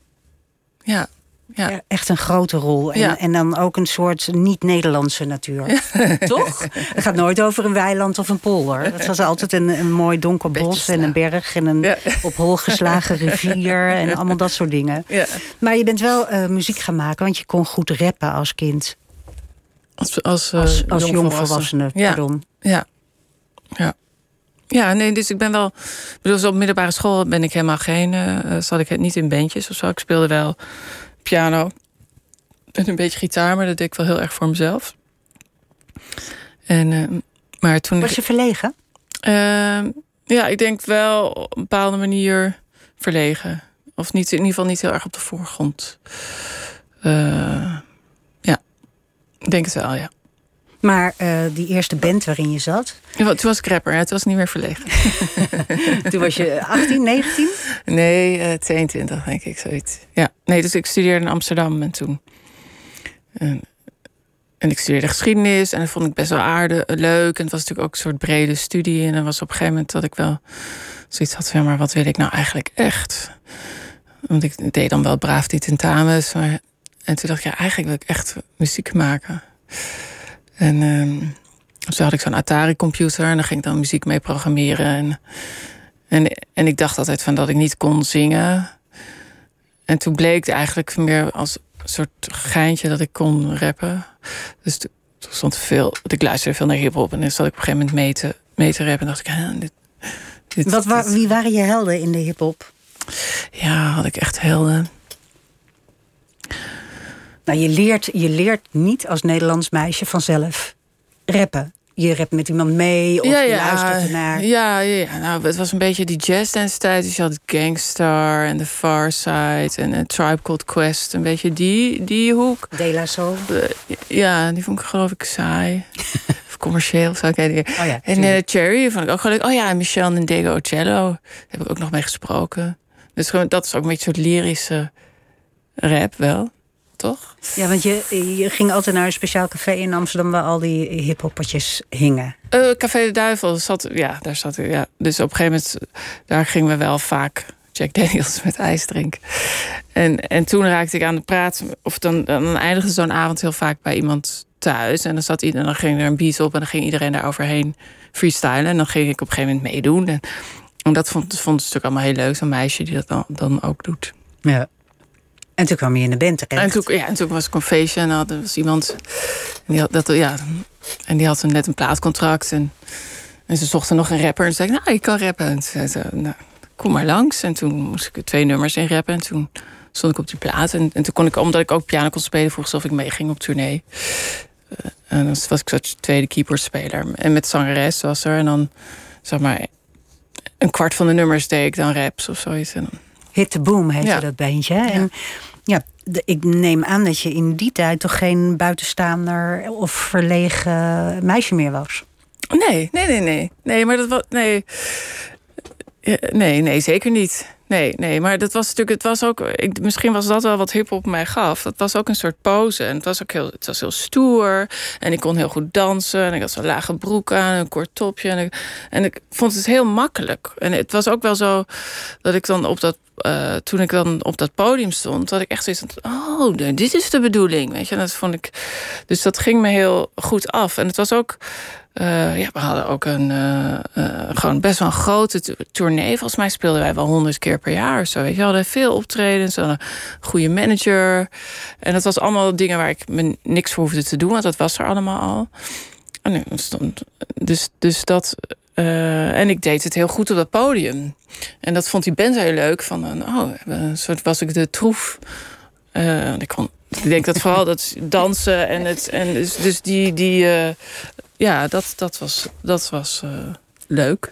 ja. Ja. Ja, echt een grote rol. En, ja. en dan ook een soort niet-Nederlandse natuur. Ja. Toch? Het gaat nooit over een weiland of een polder. Het was altijd een, een mooi donker bos en een berg en een ja. op hol geslagen rivier en allemaal dat soort dingen. Ja. Maar je bent wel uh, muziek gaan maken, want je kon goed rappen als kind. Als, als, uh, als, als jongvolwassene, ja. pardon. Ja, ja. Ja, nee, dus ik ben wel... bedoel, op middelbare school ben ik helemaal geen... Uh, zat ik niet in bandjes of zo. Ik speelde wel piano en een beetje gitaar, maar dat deed ik wel heel erg voor mezelf. En, uh, maar toen was je ik, verlegen? Uh, Ja, ik denk wel op een bepaalde manier verlegen. Of niet, in ieder geval niet heel erg op de voorgrond. Uh, ja, ik denk het wel, ja. Maar uh, die eerste band waarin je zat... Ja, toen was ik rapper, ja, toen was ik niet meer verlegen. Toen was je achttien, negentien? Nee, uh, tweeëntwintig denk ik, zoiets. Ja, nee, dus ik studeerde in Amsterdam en toen... Uh, en ik studeerde geschiedenis en dat vond ik best wel aardig, leuk. En het was natuurlijk ook een soort brede studie. En dan was op een gegeven moment dat ik wel zoiets had van... maar wat wil ik nou eigenlijk echt? Want ik deed dan wel braaf die tentamens. Maar, en toen dacht ik, ja, eigenlijk wil ik echt muziek maken. En um, zo had ik zo'n Atari-computer en daar ging ik dan muziek mee programmeren. En, en, en ik dacht altijd van dat ik niet kon zingen. En toen bleek het eigenlijk meer als... een soort geintje dat ik kon rappen. Dus toen stond veel... Ik luisterde veel naar hiphop en dan zat ik op een gegeven moment mee te, mee te rappen. En dacht ik... Hè, dit, dit, Wat, wa, dit. Wie waren je helden in de hiphop? Ja, had ik echt helden. Nou, je leert, je leert niet als Nederlands meisje vanzelf rappen. Je rapt met iemand mee of ja, je ja, luistert ernaar. Ja, ja, nou, het was een beetje die jazzdance tijd. Dus je had Gangstar en The Far Side en A Tribe Called Quest. Een beetje die, die hoek. De La Soul. Ja, die vond ik geloof ik saai. Of commercieel of zo. Ik weet niet. Oh ja, en uh, Cherry vond ik ook leuk. Oh ja, en Michelle Nendego Ocello. Daar heb ik ook nog mee gesproken. Dus dat is ook een beetje een soort lyrische rap wel. Toch? Ja, want je, je ging altijd naar een speciaal café in Amsterdam... waar al die hiphoppetjes hingen. Uh, Café de Duivel, zat, ja, daar zat ik. Ja. Dus op een gegeven moment, daar gingen we wel vaak... Jack Daniels met ijs drinken. En, en toen raakte ik aan de praat... of dan, dan eindigde zo'n avond heel vaak bij iemand thuis. En dan, zat iedereen, dan ging er een beat op en dan ging iedereen daar overheen freestylen. En dan ging ik op een gegeven moment meedoen. En, en dat vond, vond het natuurlijk allemaal heel leuk, zo'n meisje die dat dan, dan ook doet. Ja. En toen kwam je in de band terecht. En toen, ja, en toen was ik een feestje en had, er was iemand... En die had, dat, ja, en die had net een plaatcontract. En, en ze zochten nog een rapper. En toen zei ik, nou, ik kan rappen. En toen zei ze, nou, kom maar langs. En toen moest ik twee nummers in rappen. En toen stond ik op die plaat. En, en toen kon ik, omdat ik ook piano kon spelen... vroeg ze of ik meeging op tournee. Uh, en dan was ik zo'n tweede keyboardspeler. En met zangeres was er. En dan, zeg maar... een kwart van de nummers deed ik dan raps of zoiets. En dan... Hit the Boom heette ja. dat bandje. Ja. En ja, de, ik neem aan dat je in die tijd toch geen buitenstaander of verlegen meisje meer was. Nee, nee, nee, nee. Nee, maar dat was. Nee. Nee, nee, zeker niet. Nee, nee. Maar dat was natuurlijk. Het was ook. Ik, misschien was dat wel wat hiphop mij gaf. Dat was ook een soort pose. En het was ook heel, het was heel stoer. En ik kon heel goed dansen. En ik had zo'n lage broek aan, een kort topje. En ik, en ik vond het heel makkelijk. En het was ook wel zo dat ik dan op dat. Uh, toen ik dan op dat podium stond, had ik echt zoiets van... oh, nou, dit is de bedoeling, weet je. En dat vond ik... Dus dat ging me heel goed af. En het was ook... Uh, ja, we hadden ook een... Uh, uh, gewoon best wel een grote to- tournee. Volgens mij speelden wij wel honderd keer per jaar of zo, weet je. We hadden veel optredens, we hadden een goede manager. En dat was allemaal dingen waar ik me niks voor hoefde te doen... want dat was er allemaal al. En stond, dus, dus dat... Uh, en ik deed het heel goed op dat podium. En dat vond die band heel leuk. Van een, oh, een soort was ik de troef. Uh, ik, kon, ik denk dat vooral dat dansen. En het, en dus, dus die... die uh, ja, dat, dat was, dat was uh, leuk.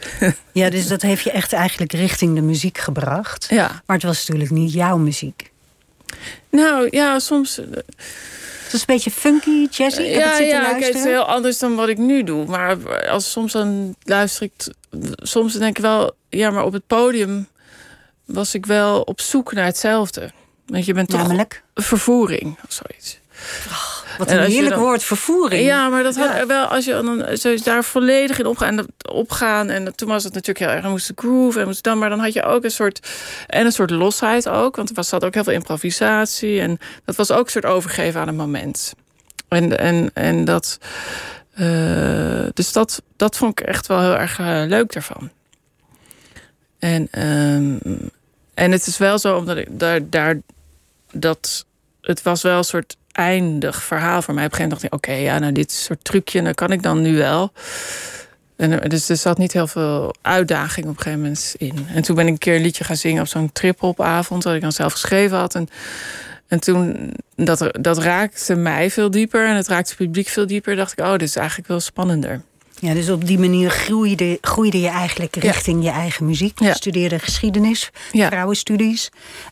Ja, dus dat heeft je echt eigenlijk richting de muziek gebracht. Ja. Maar het was natuurlijk niet jouw muziek. Nou, ja, soms... Uh, Het is een beetje funky, jazzy. Ik heb ja, het ja okay, het is heel anders dan wat ik nu doe. Maar als soms dan luister ik... Soms denk ik wel... Ja, maar op het podium was ik wel op zoek naar hetzelfde. Want je bent toch namelijk vervoering of zoiets. Oh, wat een heerlijk dan, woord, vervoering. Ja, maar dat had ja. wel als je dan zo daar volledig in opgaan. En, opgaan, en toen was het natuurlijk heel erg. Dan moest de groove en moest dan. Maar dan had je ook een soort. En een soort losheid ook. Want er zat ook heel veel improvisatie. En dat was ook een soort overgeven aan een moment. En, en, en dat. Uh, dus dat, dat vond ik echt wel heel erg uh, leuk daarvan. En, um, en het is wel zo, omdat ik daar. daar dat, het was wel een soort. Eindig verhaal voor mij. Op een gegeven moment dacht ik, oké, okay, ja, nou dit soort trucje, dat kan ik dan nu wel. En dus er zat niet heel veel uitdaging op een gegeven moment in. En toen ben ik een keer een liedje gaan zingen op zo'n trip-hopavond, dat ik dan zelf geschreven had. En, en toen, dat, dat raakte mij veel dieper en het raakte het publiek veel dieper. Dacht ik, oh, dit is eigenlijk wel spannender. Ja, dus op die manier groeide, groeide je eigenlijk richting ja. je eigen muziek. Je ja. studeerde geschiedenis, ja. vrouwenstudies.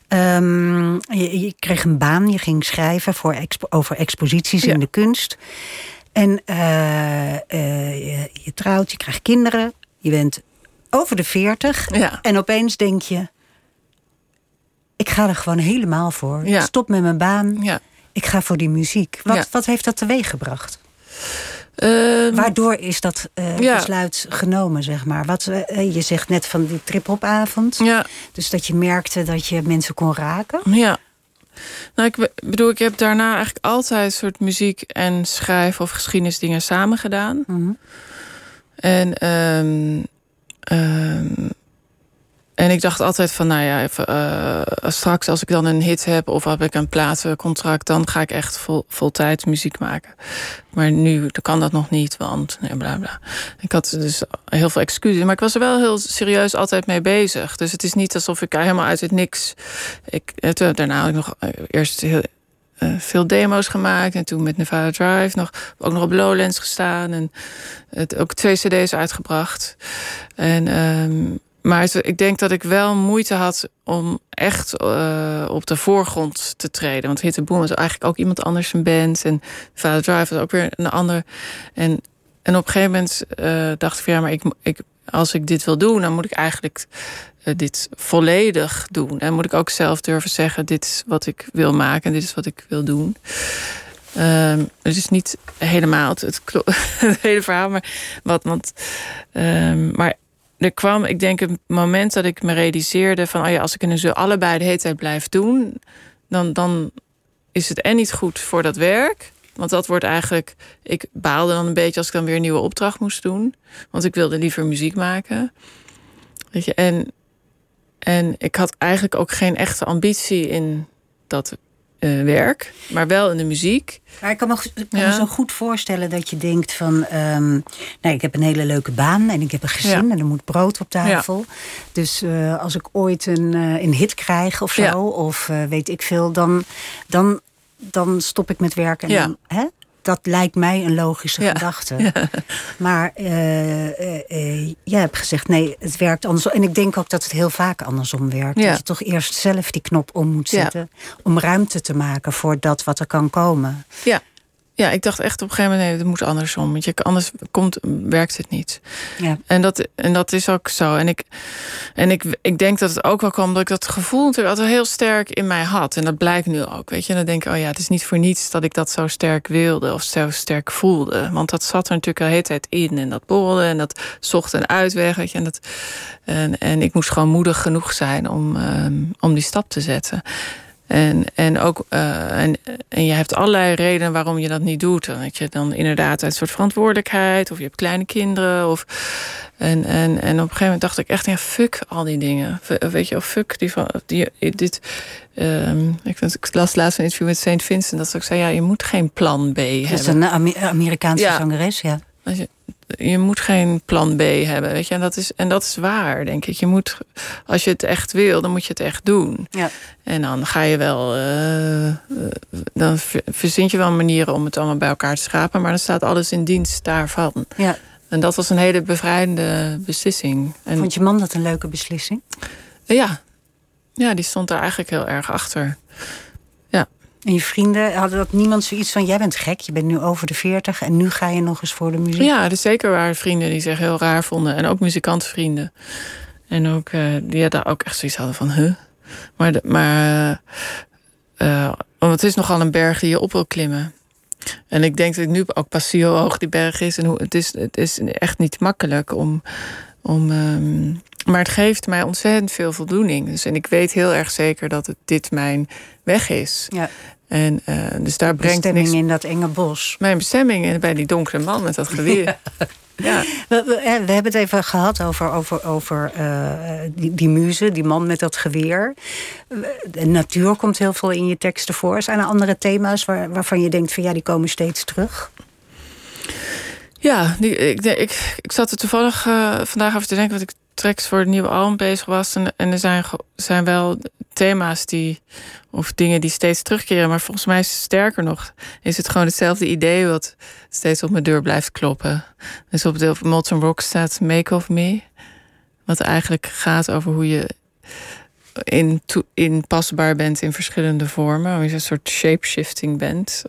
Um, je, je kreeg een baan, je ging schrijven voor expo- over exposities ja. in de kunst. En uh, uh, je, je trouwt, je krijgt kinderen, je bent over de veertig. Ja. En opeens denk je, ik ga er gewoon helemaal voor. Ja. Ik stop met mijn baan, ja. ik ga voor die muziek. Wat, ja. wat heeft dat teweeggebracht? Uh, Waardoor is dat uh, ja. besluit genomen, zeg maar? Wat, uh, je zegt net van die trip-hop-avond. Ja. Dus dat je merkte dat je mensen kon raken. Ja. Nou, ik bedoel, ik heb daarna eigenlijk altijd soort muziek en schrijven of geschiedenisdingen samen gedaan. Mm-hmm. En, um, um, en ik dacht altijd van, nou ja, even, uh, straks als ik dan een hit heb of heb ik een platencontract, dan ga ik echt vol, vol tijd muziek maken. Maar nu kan dat nog niet, want nee, bla bla. Ik had dus heel veel excuses. Maar ik was er wel heel serieus altijd mee bezig. Dus het is niet alsof ik helemaal uit het niks... Ik, het, daarna had ik nog eerst heel, uh, veel demo's gemaakt. En toen met Nevada Drive nog, ook nog op Lowlands gestaan. En het, ook twee cd's uitgebracht. En... Um, Maar ik denk dat ik wel moeite had om echt uh, op de voorgrond te treden. Want Hit the Boom was eigenlijk ook iemand anders een band. En Vader Drive was ook weer een ander. En, en op een gegeven moment uh, dacht ik van ja, maar ik, ik, als ik dit wil doen, dan moet ik eigenlijk uh, dit volledig doen. En moet ik ook zelf durven zeggen, dit is wat ik wil maken en dit is wat ik wil doen. Um, het is niet helemaal het, het, het hele verhaal, maar wat, want... Um, maar Er kwam, ik denk, het moment dat ik me realiseerde van, oh ja, als ik in een allebei de hele tijd blijf doen, dan, dan is het en niet goed voor dat werk. Want dat wordt eigenlijk, ik baalde dan een beetje als ik dan weer een nieuwe opdracht moest doen. Want ik wilde liever muziek maken. Weet je, en, en ik had eigenlijk ook geen echte ambitie in dat Uh, werk, maar wel in de muziek. Maar ik kan me, ik kan ja. me zo goed voorstellen dat je denkt van... Um, nou, ik heb een hele leuke baan en ik heb een gezin... Ja. en er moet brood op tafel. Ja. Dus uh, als ik ooit een, uh, een hit krijg of zo... Ja. of uh, weet ik veel, dan, dan, dan stop ik met werken. En ja. dan, hè? Dat lijkt mij een logische ja. gedachte. Ja. Maar uh, uh, uh, jij hebt gezegd, nee, het werkt andersom. En ik denk ook dat het heel vaak andersom werkt. Ja. Dat je toch eerst zelf die knop om moet zetten... Ja. om ruimte te maken voor dat wat er kan komen. Ja, ja, ik dacht echt op een gegeven moment, nee, het moet andersom. Want je, anders komt, werkt het niet. Ja. En, dat, en dat is ook zo. En, ik, en ik, ik denk dat het ook wel kwam... dat ik dat gevoel natuurlijk altijd heel sterk in mij had. En dat blijkt nu ook, weet je. En dan denk ik, oh ja, het is niet voor niets dat ik dat zo sterk wilde... of zo sterk voelde. Want dat zat er natuurlijk al de hele tijd in. En dat borrelde en dat zocht een uitweg, weet je. En, dat, en, en ik moest gewoon moedig genoeg zijn om, um, om die stap te zetten... En, en, ook, uh, en, en je hebt allerlei redenen waarom je dat niet doet. Dan heb je dan inderdaad een soort verantwoordelijkheid... of je hebt kleine kinderen. Of, en, en, en op een gegeven moment dacht ik echt... ja, fuck al die dingen. Weet je, of fuck die van... Die, dit, um, ik, ik las laatst een interview met Saint Vincent... dat ze ook zei, ja, je moet geen plan B hebben. Dat is een Amer- Amerikaanse ja. zangeres, ja. Je, je moet geen plan B hebben, weet je. En dat, is, en dat is waar, denk ik. Je moet, als je het echt wil, dan moet je het echt doen. Ja. En dan ga je wel... Uh, uh, dan verzint je wel manieren om het allemaal bij elkaar te schrapen... maar dan staat alles in dienst daarvan. Ja. En dat was een hele bevrijdende beslissing. En vond je man dat een leuke beslissing? Uh, ja. Ja, die stond daar eigenlijk heel erg achter. Ja. En je vrienden, hadden dat niemand zoiets van... jij bent gek, je bent nu over de veertig... en nu ga je nog eens voor de muziek? Ja, er zeker waren vrienden die zich heel raar vonden. En ook muzikantvrienden. En ook, uh, die daar ook echt zoiets hadden van... Huh? Maar, de, maar uh, want het is nogal een berg die je op wil klimmen. En ik denk dat ik nu ook pas zie hoe hoog die berg is. En hoe, het, is, het is echt niet makkelijk om... om um, maar het geeft mij ontzettend veel voldoening. Dus, en ik weet heel erg zeker dat het, dit mijn weg is. Ja. En uh, dus daar brengt bestemming niks... in dat enge bos. Mijn bestemming bij die donkere man met dat geweer. Ja. Ja. We, we, we hebben het even gehad over, over, over uh, die, die muze, die man met dat geweer. De natuur komt heel veel in je teksten voor. Zijn er andere thema's waar, waarvan je denkt van ja, die komen steeds terug? Ja, die, ik, ik, ik zat er toevallig uh, vandaag over te denken... wat ik tracks voor het nieuwe album bezig was. En, en er zijn, zijn wel thema's die, of dingen die steeds terugkeren. Maar volgens mij, sterker nog, is het gewoon hetzelfde idee wat steeds op mijn deur blijft kloppen. Dus op de Molten Rock staat Make of Me. Wat eigenlijk gaat over hoe je in to, inpasbaar bent in verschillende vormen. Hoe je een soort shapeshifting bent.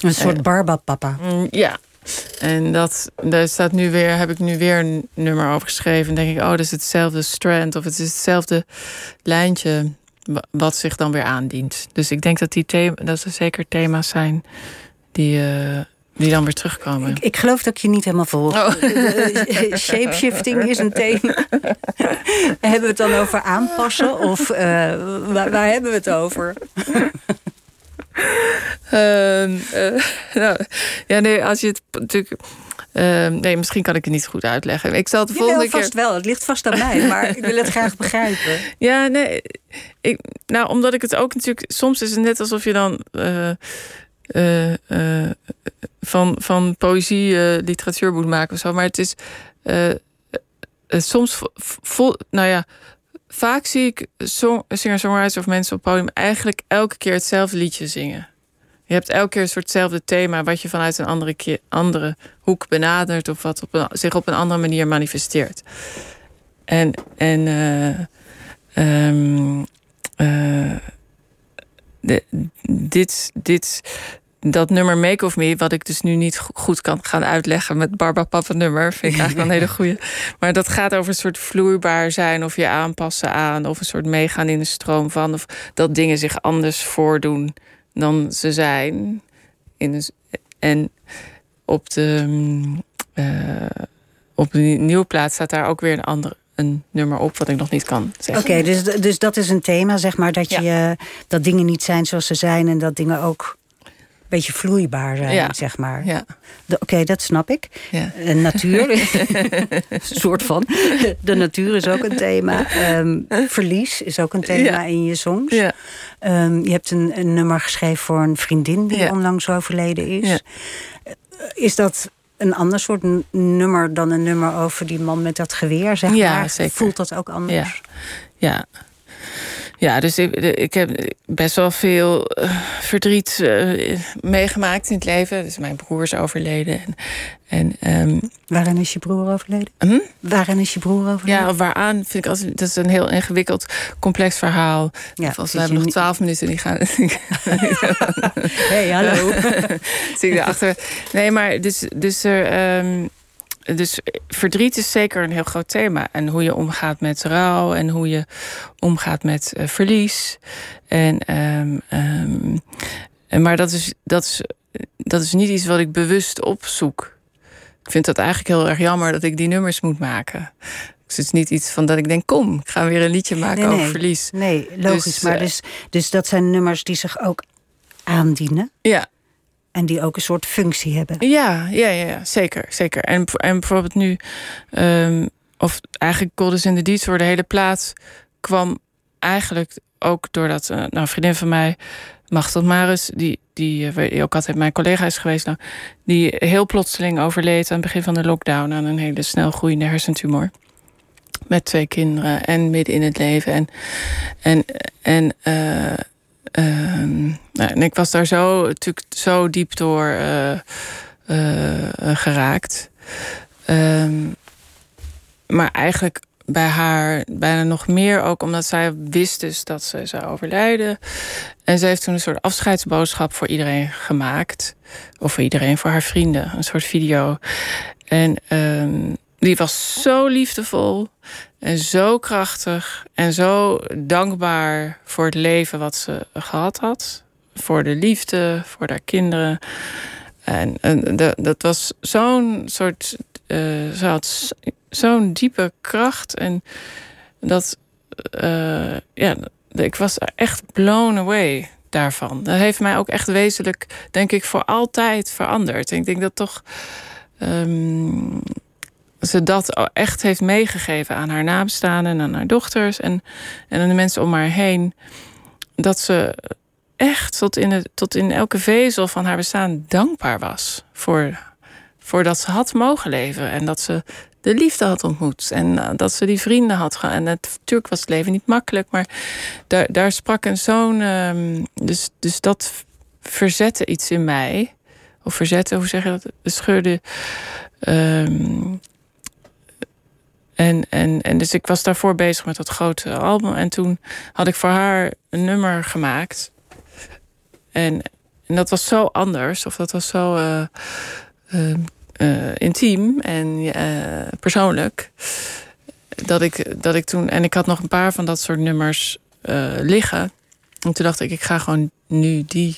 Een soort uh, Barbapapa. Mm, ja. En dat, daar staat nu weer, heb ik nu weer een nummer over geschreven. En denk ik, oh, dat is hetzelfde strand. Of het is hetzelfde lijntje wat zich dan weer aandient. Dus ik denk dat, die thema, dat er zeker thema's zijn die... Uh, die dan weer terugkomen. Ik, ik geloof dat ik je niet helemaal volg. Oh. Shapeshifting is een thema. Hebben we het dan over aanpassen? Of uh, waar, waar hebben we het over? uh, uh, nou, ja, nee, als je het natuurlijk... Uh, nee, misschien kan ik het niet goed uitleggen. Ik zal het de volgende keer... vast wel. Het ligt vast aan mij, maar ik wil het graag begrijpen. Ja, nee. Ik, nou, omdat ik het ook natuurlijk... Soms is het net alsof je dan... Uh, Uh, uh, van, van poëzie uh, literatuur moet maken of zo. Maar het is uh, uh, soms vo, vo, nou ja, vaak zie ik song, singer-songwriters of mensen op het podium eigenlijk elke keer hetzelfde liedje zingen. Je hebt elke keer een soort hetzelfde thema wat je vanuit een andere, keer, andere hoek benadert of wat op een, zich op een andere manier manifesteert. En, en uh, um, uh, de, dit, dit, dat nummer Make of Me, wat ik dus nu niet goed kan gaan uitleggen met Barbapapa nummer, vind ik eigenlijk wel een hele goeie. Maar dat gaat over een soort vloeibaar zijn of je aanpassen aan, of een soort meegaan in de stroom van, of dat dingen zich anders voordoen dan ze zijn. In de, en op de, uh, op de nieuwe plaat staat daar ook weer een andere. Een nummer op wat ik nog niet kan zeggen. Oké, okay, dus, dus dat is een thema, zeg maar, dat, ja. je, dat dingen niet zijn zoals ze zijn... en dat dingen ook een beetje vloeibaar zijn, ja. zeg maar. Ja. Oké, okay, dat snap ik. Ja. Uh, natuur, een soort van. De natuur is ook een thema. Um, verlies is ook een thema ja. in je songs. Ja. Um, je hebt een, een nummer geschreven voor een vriendin... die ja. onlangs overleden is. Ja. Is dat... een ander soort n- nummer dan een nummer over die man met dat geweer, zeg ja, maar. Zeker. Voelt dat ook anders? Ja, ja. ja dus ik, ik heb best wel veel uh, verdriet uh, meegemaakt in het leven. Dus mijn broer is overleden. En, en, um... Waaraan is je broer overleden? Hm? Waaraan is je broer overleden? Ja, waaraan vind ik altijd... Dat is een heel ingewikkeld, complex verhaal. Ja, als we hebben nog twaalf niet... minuten die gaan... hey, hallo. Zie ik daarachter. Nee, maar dus... dus er, um... Dus verdriet is zeker een heel groot thema. En hoe je omgaat met rouw en hoe je omgaat met uh, verlies. En, um, um, en, maar dat is, dat, is, dat is niet iets wat ik bewust opzoek. Ik vind dat eigenlijk heel erg jammer dat ik die nummers moet maken. Dus het is niet iets van dat ik denk, kom, ik ga weer een liedje maken nee, nee, over verlies. Nee, logisch. Dus, maar uh, dus, dus dat zijn nummers die zich ook aandienen. Ja. En die ook een soort functie hebben. Ja, ja, ja zeker. zeker. En, en bijvoorbeeld nu... Um, of eigenlijk God is in the Detour, de hele plaat... kwam eigenlijk ook doordat... Uh, nou, een vriendin van mij, Machtel Maris... Die, die, uh, die ook altijd mijn collega is geweest... Nou, die heel plotseling overleed aan het begin van de lockdown... aan een hele snel groeiende hersentumor. Met twee kinderen en midden in het leven. En... en, en uh, Uh, nou, en ik was daar zo, natuurlijk zo diep door uh, uh, geraakt. Uh, maar eigenlijk bij haar bijna nog meer ook... omdat zij wist dus dat ze zou overlijden. En ze heeft toen een soort afscheidsboodschap voor iedereen gemaakt. Of voor iedereen, voor haar vrienden. Een soort video. En uh, die was zo liefdevol... En zo krachtig en zo dankbaar voor het leven wat ze gehad had. Voor de liefde, voor haar kinderen. En, en de, dat was zo'n soort... Uh, ze had zo'n diepe kracht. En dat... Uh, ja, ik was echt blown away daarvan. Dat heeft mij ook echt wezenlijk, denk ik, voor altijd veranderd. En ik denk dat toch... Um, ze dat echt heeft meegegeven aan haar nabestaanden en aan haar dochters... en, en aan de mensen om haar heen. Dat ze echt tot in, het, tot in elke vezel van haar bestaan dankbaar was... voor, voor dat ze had mogen leven en dat ze de liefde had ontmoet. En uh, dat ze die vrienden had gehad. En het, natuurlijk was het leven niet makkelijk. Maar daar, daar sprak een zoon... Um, dus, dus dat verzette iets in mij. Of verzette, hoe zeg je dat? Scheurde... Um, En, en, en dus ik was daarvoor bezig met dat grote album. En toen had ik voor haar een nummer gemaakt. En, en dat was zo anders. Of dat was zo uh, uh, uh, intiem en uh, persoonlijk. Dat ik, dat ik toen... En ik had nog een paar van dat soort nummers uh, liggen. En toen dacht ik, ik ga gewoon nu die...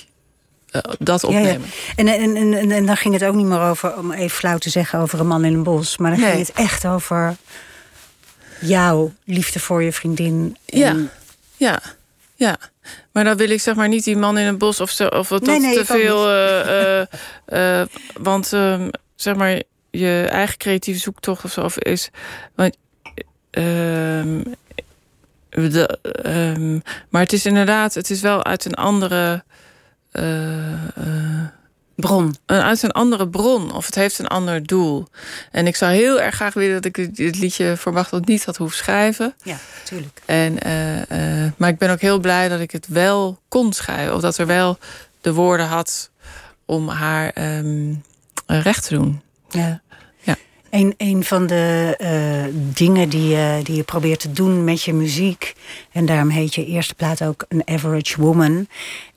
dat opnemen. Ja, ja. En, en, en, en dan ging het ook niet meer over, om even flauw te zeggen, over een man in een bos. Maar dan nee. ging het echt over jouw liefde voor je vriendin. En... Ja, ja, ja. Maar dan wil ik zeg maar niet die man in een bos of zo, of dat nee, nee, te veel. Uh, uh, uh, want uh, zeg maar je eigen creatieve zoektocht of zo of is. Want, uh, de, uh, maar het is inderdaad, het is wel uit een andere. Uh, uh, bron. Uit een andere bron. Of het heeft een ander doel. En ik zou heel erg graag willen dat ik dit liedje voor Machtel niet had hoeven schrijven. Ja, tuurlijk. En, uh, uh, maar ik ben ook heel blij dat ik het wel kon schrijven. Of dat er wel de woorden had om haar um, recht te doen. Ja. Ja. Een, een van de uh, dingen die je, die je probeert te doen met je muziek... en daarom heet je eerste plaat ook An Average Woman...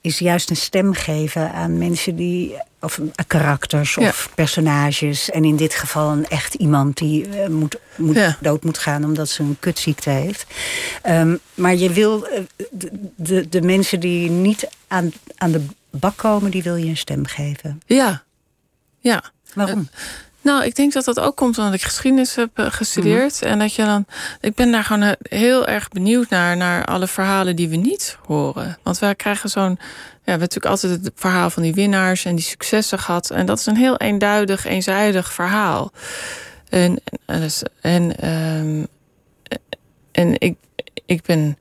is juist een stem geven aan mensen die... of karakters of ja. personages... en in dit geval een echt iemand die uh, moet, moet, ja. dood moet gaan... omdat ze een kutziekte heeft. Um, maar je wil uh, de, de, de mensen die niet aan, aan de bak komen... die wil je een stem geven. Ja, ja. Waarom? Uh, Nou, ik denk dat dat ook komt omdat ik geschiedenis heb gestudeerd. Mm-hmm. En dat je dan... Ik ben daar gewoon heel erg benieuwd naar... naar alle verhalen die we niet horen. Want wij krijgen zo'n... Ja, we hebben natuurlijk altijd het verhaal van die winnaars... en die successen gehad. En dat is een heel eenduidig, eenzijdig verhaal. En, en, en, um, en ik, ik ben...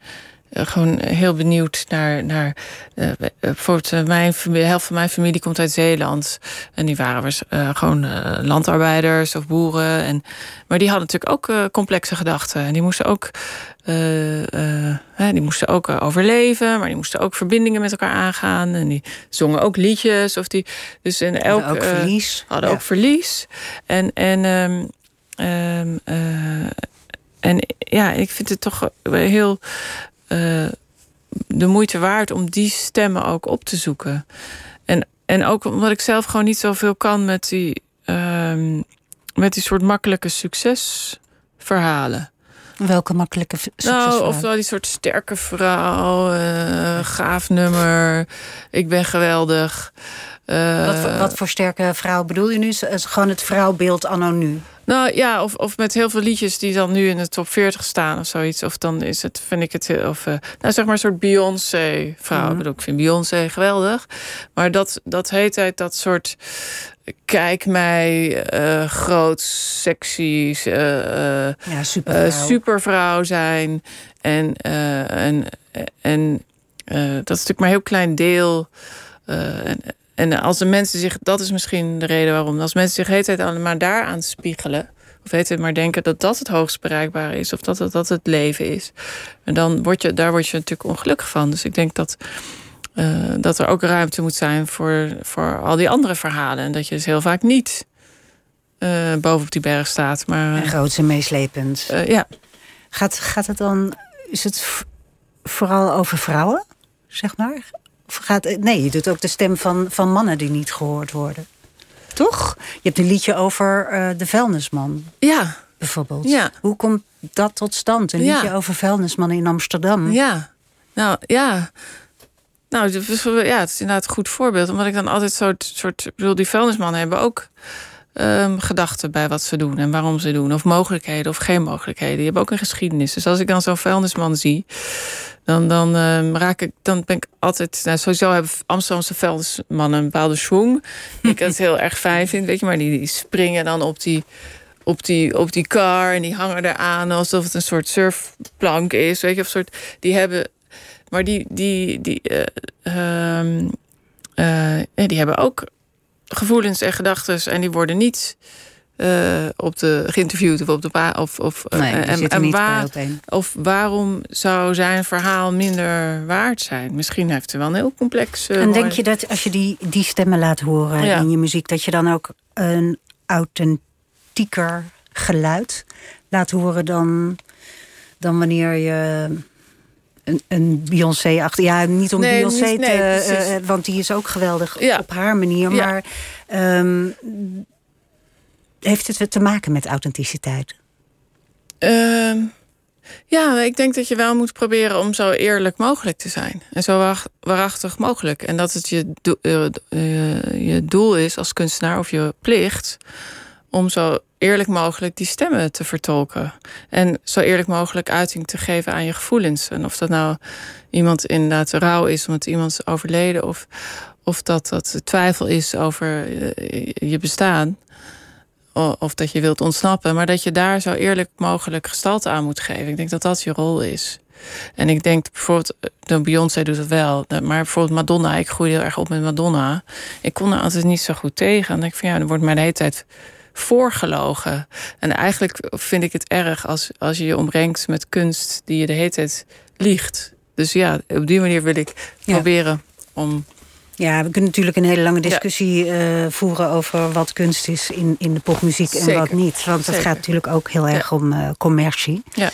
gewoon heel benieuwd naar... naar uh, bijvoorbeeld mijn familie, de helft van mijn familie komt uit Zeeland. En die waren uh, gewoon uh, landarbeiders of boeren. En, maar die hadden natuurlijk ook uh, complexe gedachten. En die moesten ook, uh, uh, die moesten ook uh, overleven. Maar die moesten ook verbindingen met elkaar aangaan. En die zongen ook liedjes. Of die, dus in elk, hadden ook uh, verlies. Hadden ja. ook verlies. En... en um, um, uh, en ja, ik vind het toch heel... Uh, de moeite waard om die stemmen ook op te zoeken. En, en ook omdat ik zelf gewoon niet zoveel kan met die, uh, met die soort makkelijke succesverhalen. Welke makkelijke succesverhalen? Nou, ofwel die soort sterke vrouw, uh, gaaf nummer, ik ben geweldig. Uh, wat, voor, wat voor sterke vrouw bedoel je nu? Is gewoon het vrouwbeeld anno nu? Nou ja, of, of met heel veel liedjes die dan nu in de top veertig staan of zoiets. Of dan is het, vind ik het... Of, uh, nou, zeg maar een soort Beyoncé vrouw. Mm-hmm. Ik bedoel, ik vind Beyoncé geweldig. Maar dat, dat heet uit dat soort... Kijk mij, uh, groot, sexy, uh, ja, supervrouw. Uh, supervrouw zijn. En, uh, en, en uh, dat is natuurlijk maar een heel klein deel... Uh, en, En als de mensen zich, dat is misschien de reden waarom... als mensen zich de hele tijd allemaal daaraan spiegelen... of de hele tijd maar denken dat dat het hoogst bereikbare is... of dat dat, dat het leven is... en dan word je, daar word je natuurlijk ongelukkig van. Dus ik denk dat, uh, dat er ook ruimte moet zijn voor, voor al die andere verhalen... en dat je dus heel vaak niet uh, boven op die berg staat. Maar, en groots en meeslepend. Uh, ja. Gaat, gaat het dan... Is het vooral over vrouwen, zeg maar... Gaat, nee, je doet ook de stem van, van mannen die niet gehoord worden. Toch? Je hebt een liedje over uh, de vuilnisman. Ja. Bijvoorbeeld. Ja. Hoe komt dat tot stand? Een liedje ja. over vuilnismannen in Amsterdam. Ja. Nou, ja. Nou, ja, het is inderdaad een goed voorbeeld. Omdat ik dan altijd zo'n soort... Ik bedoel, die vuilnismannen hebben ook... Um, gedachten bij wat ze doen en waarom ze doen. Of mogelijkheden of geen mogelijkheden. Je hebt ook een geschiedenis. Dus als ik dan zo'n vuilnisman zie... dan, dan um, raak ik... dan ben ik altijd... Nou, sowieso hebben Amsterdamse vuilnismannen een bepaalde schwung. Ik het heel erg fijn vind, weet je. Maar die, die springen dan op die, op, die, op die kar... en die hangen eraan alsof het een soort surfplank is. Weet je, of soort... Die hebben... Maar die... Die, die, uh, um, uh, die hebben ook... gevoelens en gedachten en die worden niet Uh, op de, geïnterviewd of op de pa- of, of nee, uh, en, en waar, of waarom zou zijn verhaal minder waard zijn? Misschien heeft hij wel een heel complex. Uh, en denk je dat als je die, die stemmen laat horen ja. in je muziek, dat je dan ook een authentieker geluid laat horen dan, dan wanneer je een, een Beyoncé achter. Ja, niet om nee, Beyoncé niet, nee, te. Uh, want die is ook geweldig ja. op haar manier. Ja. Maar. Um, Heeft het te maken met authenticiteit? Uh, ja, ik denk dat je wel moet proberen om zo eerlijk mogelijk te zijn. En zo waarachtig mogelijk. En dat het je, do- uh, uh, je doel is als kunstenaar of je plicht om zo eerlijk mogelijk die stemmen te vertolken. En zo eerlijk mogelijk uiting te geven aan je gevoelens. En of dat nou iemand inderdaad rouw is omdat iemand is overleden... of, of dat dat twijfel is over uh, je bestaan... of dat je wilt ontsnappen, maar dat je daar zo eerlijk mogelijk gestalte aan moet geven. Ik denk dat dat je rol is. En ik denk bijvoorbeeld, de Beyoncé doet het wel, maar bijvoorbeeld Madonna, ik groeide heel erg op met Madonna. Ik kon er altijd niet zo goed tegen. En ik van ja, dan wordt mij de hele tijd voorgelogen. En eigenlijk vind ik het erg als, als je je omrengt met kunst die je de hele tijd liegt. Dus ja, op die manier wil ik ja. proberen om... Ja, we kunnen natuurlijk een hele lange discussie ja. uh, voeren... over wat kunst is in, in de popmuziek Zeker. en wat niet. Want Zeker. het gaat natuurlijk ook heel erg ja. om uh, commercie. Ja.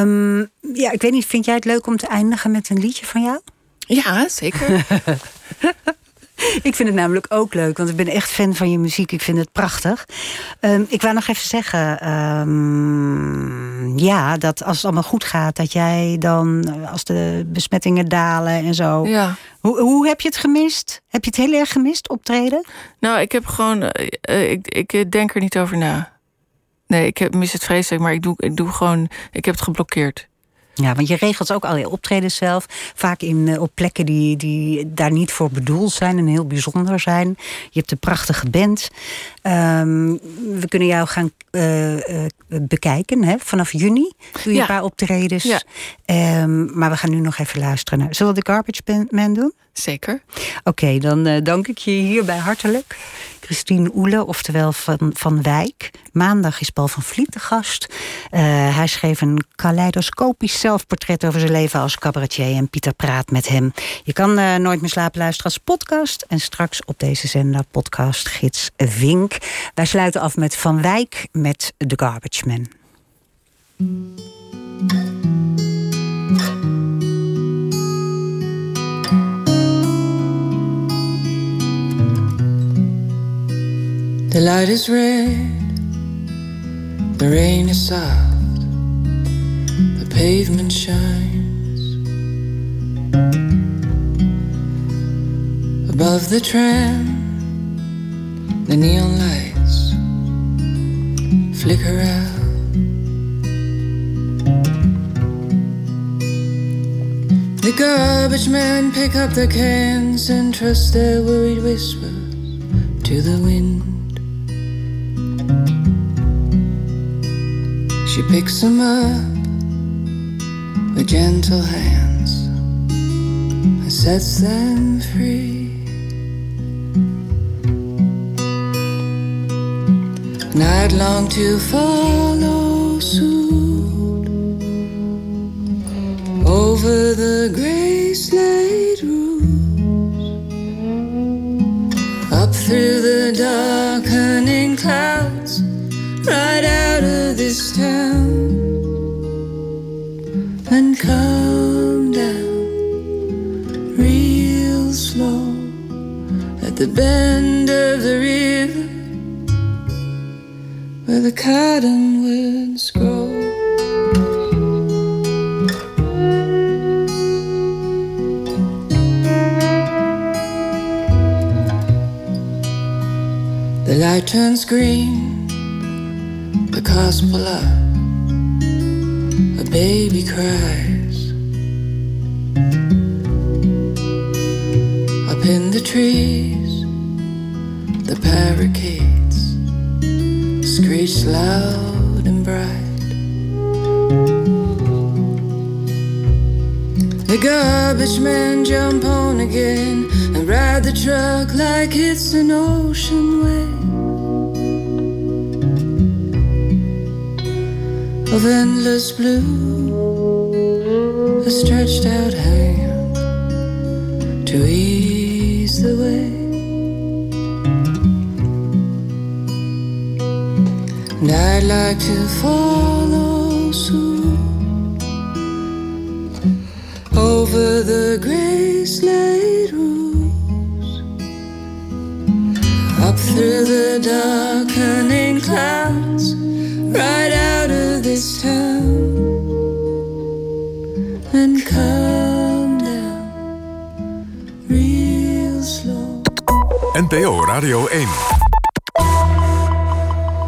Um, ja, ik weet niet, vind jij het leuk om te eindigen met een liedje van jou? Ja, zeker. Ik vind het namelijk ook leuk, want ik ben echt fan van je muziek. Ik vind het prachtig. Um, ik wou nog even zeggen... Um, ja, dat als het allemaal goed gaat... dat jij dan, als de besmettingen dalen en zo... Ja. Hoe, hoe heb je het gemist? Heb je het heel erg gemist, optreden? Nou, ik heb gewoon... Uh, ik, ik denk er niet over na. Nee, ik heb, mis het vreselijk, maar ik doe, ik doe gewoon... Ik heb het geblokkeerd. Ja, want je regelt ook al je optredens zelf. Vaak in, op plekken die, die daar niet voor bedoeld zijn en heel bijzonder zijn. Je hebt een prachtige band. Um, we kunnen jou gaan uh, uh, bekijken. Hè? Vanaf juni doe je ja. een paar optredens. Ja. Um, maar we gaan nu nog even luisteren naar. Zullen we de Garbage Man doen? Zeker. Oké, okay, dan uh, dank ik je hierbij hartelijk. Christien Oele, oftewel van, van Wijk. Maandag is Paul van Vliet de gast. Uh, hij schreef een kaleidoscopisch zelfportret over zijn leven als cabaretier. En Pieter praat met hem. Je kan uh, Nooit meer slapen luisteren als podcast. En straks op deze zender podcast Gids Vink. Wij sluiten af met Van Wijk met The Garbage Man. The light is red, the rain is soft, the pavement shines. Above the tram, the neon lights flicker out. The garbage men pick up their cans and trust their worried whispers to the wind. She picks them up with gentle hands and sets them free. And I'd long to follow suit over the grey slate roofs, up through the darkening clouds, right out of this town, and come down real slow at the bend of the river where the cottonwoods grow. The light turns green, the cars pull up, a baby cries. Up in the trees, the parakeets screech loud and bright. The garbage men jump on again and ride the truck like it's an ocean wave. of endless blue, a stretched out hand to ease the way. And I'd like to follow soon over the grey slate roofs, up through the darkening clouds, right out of this town, and come down real slow. N P O Radio één.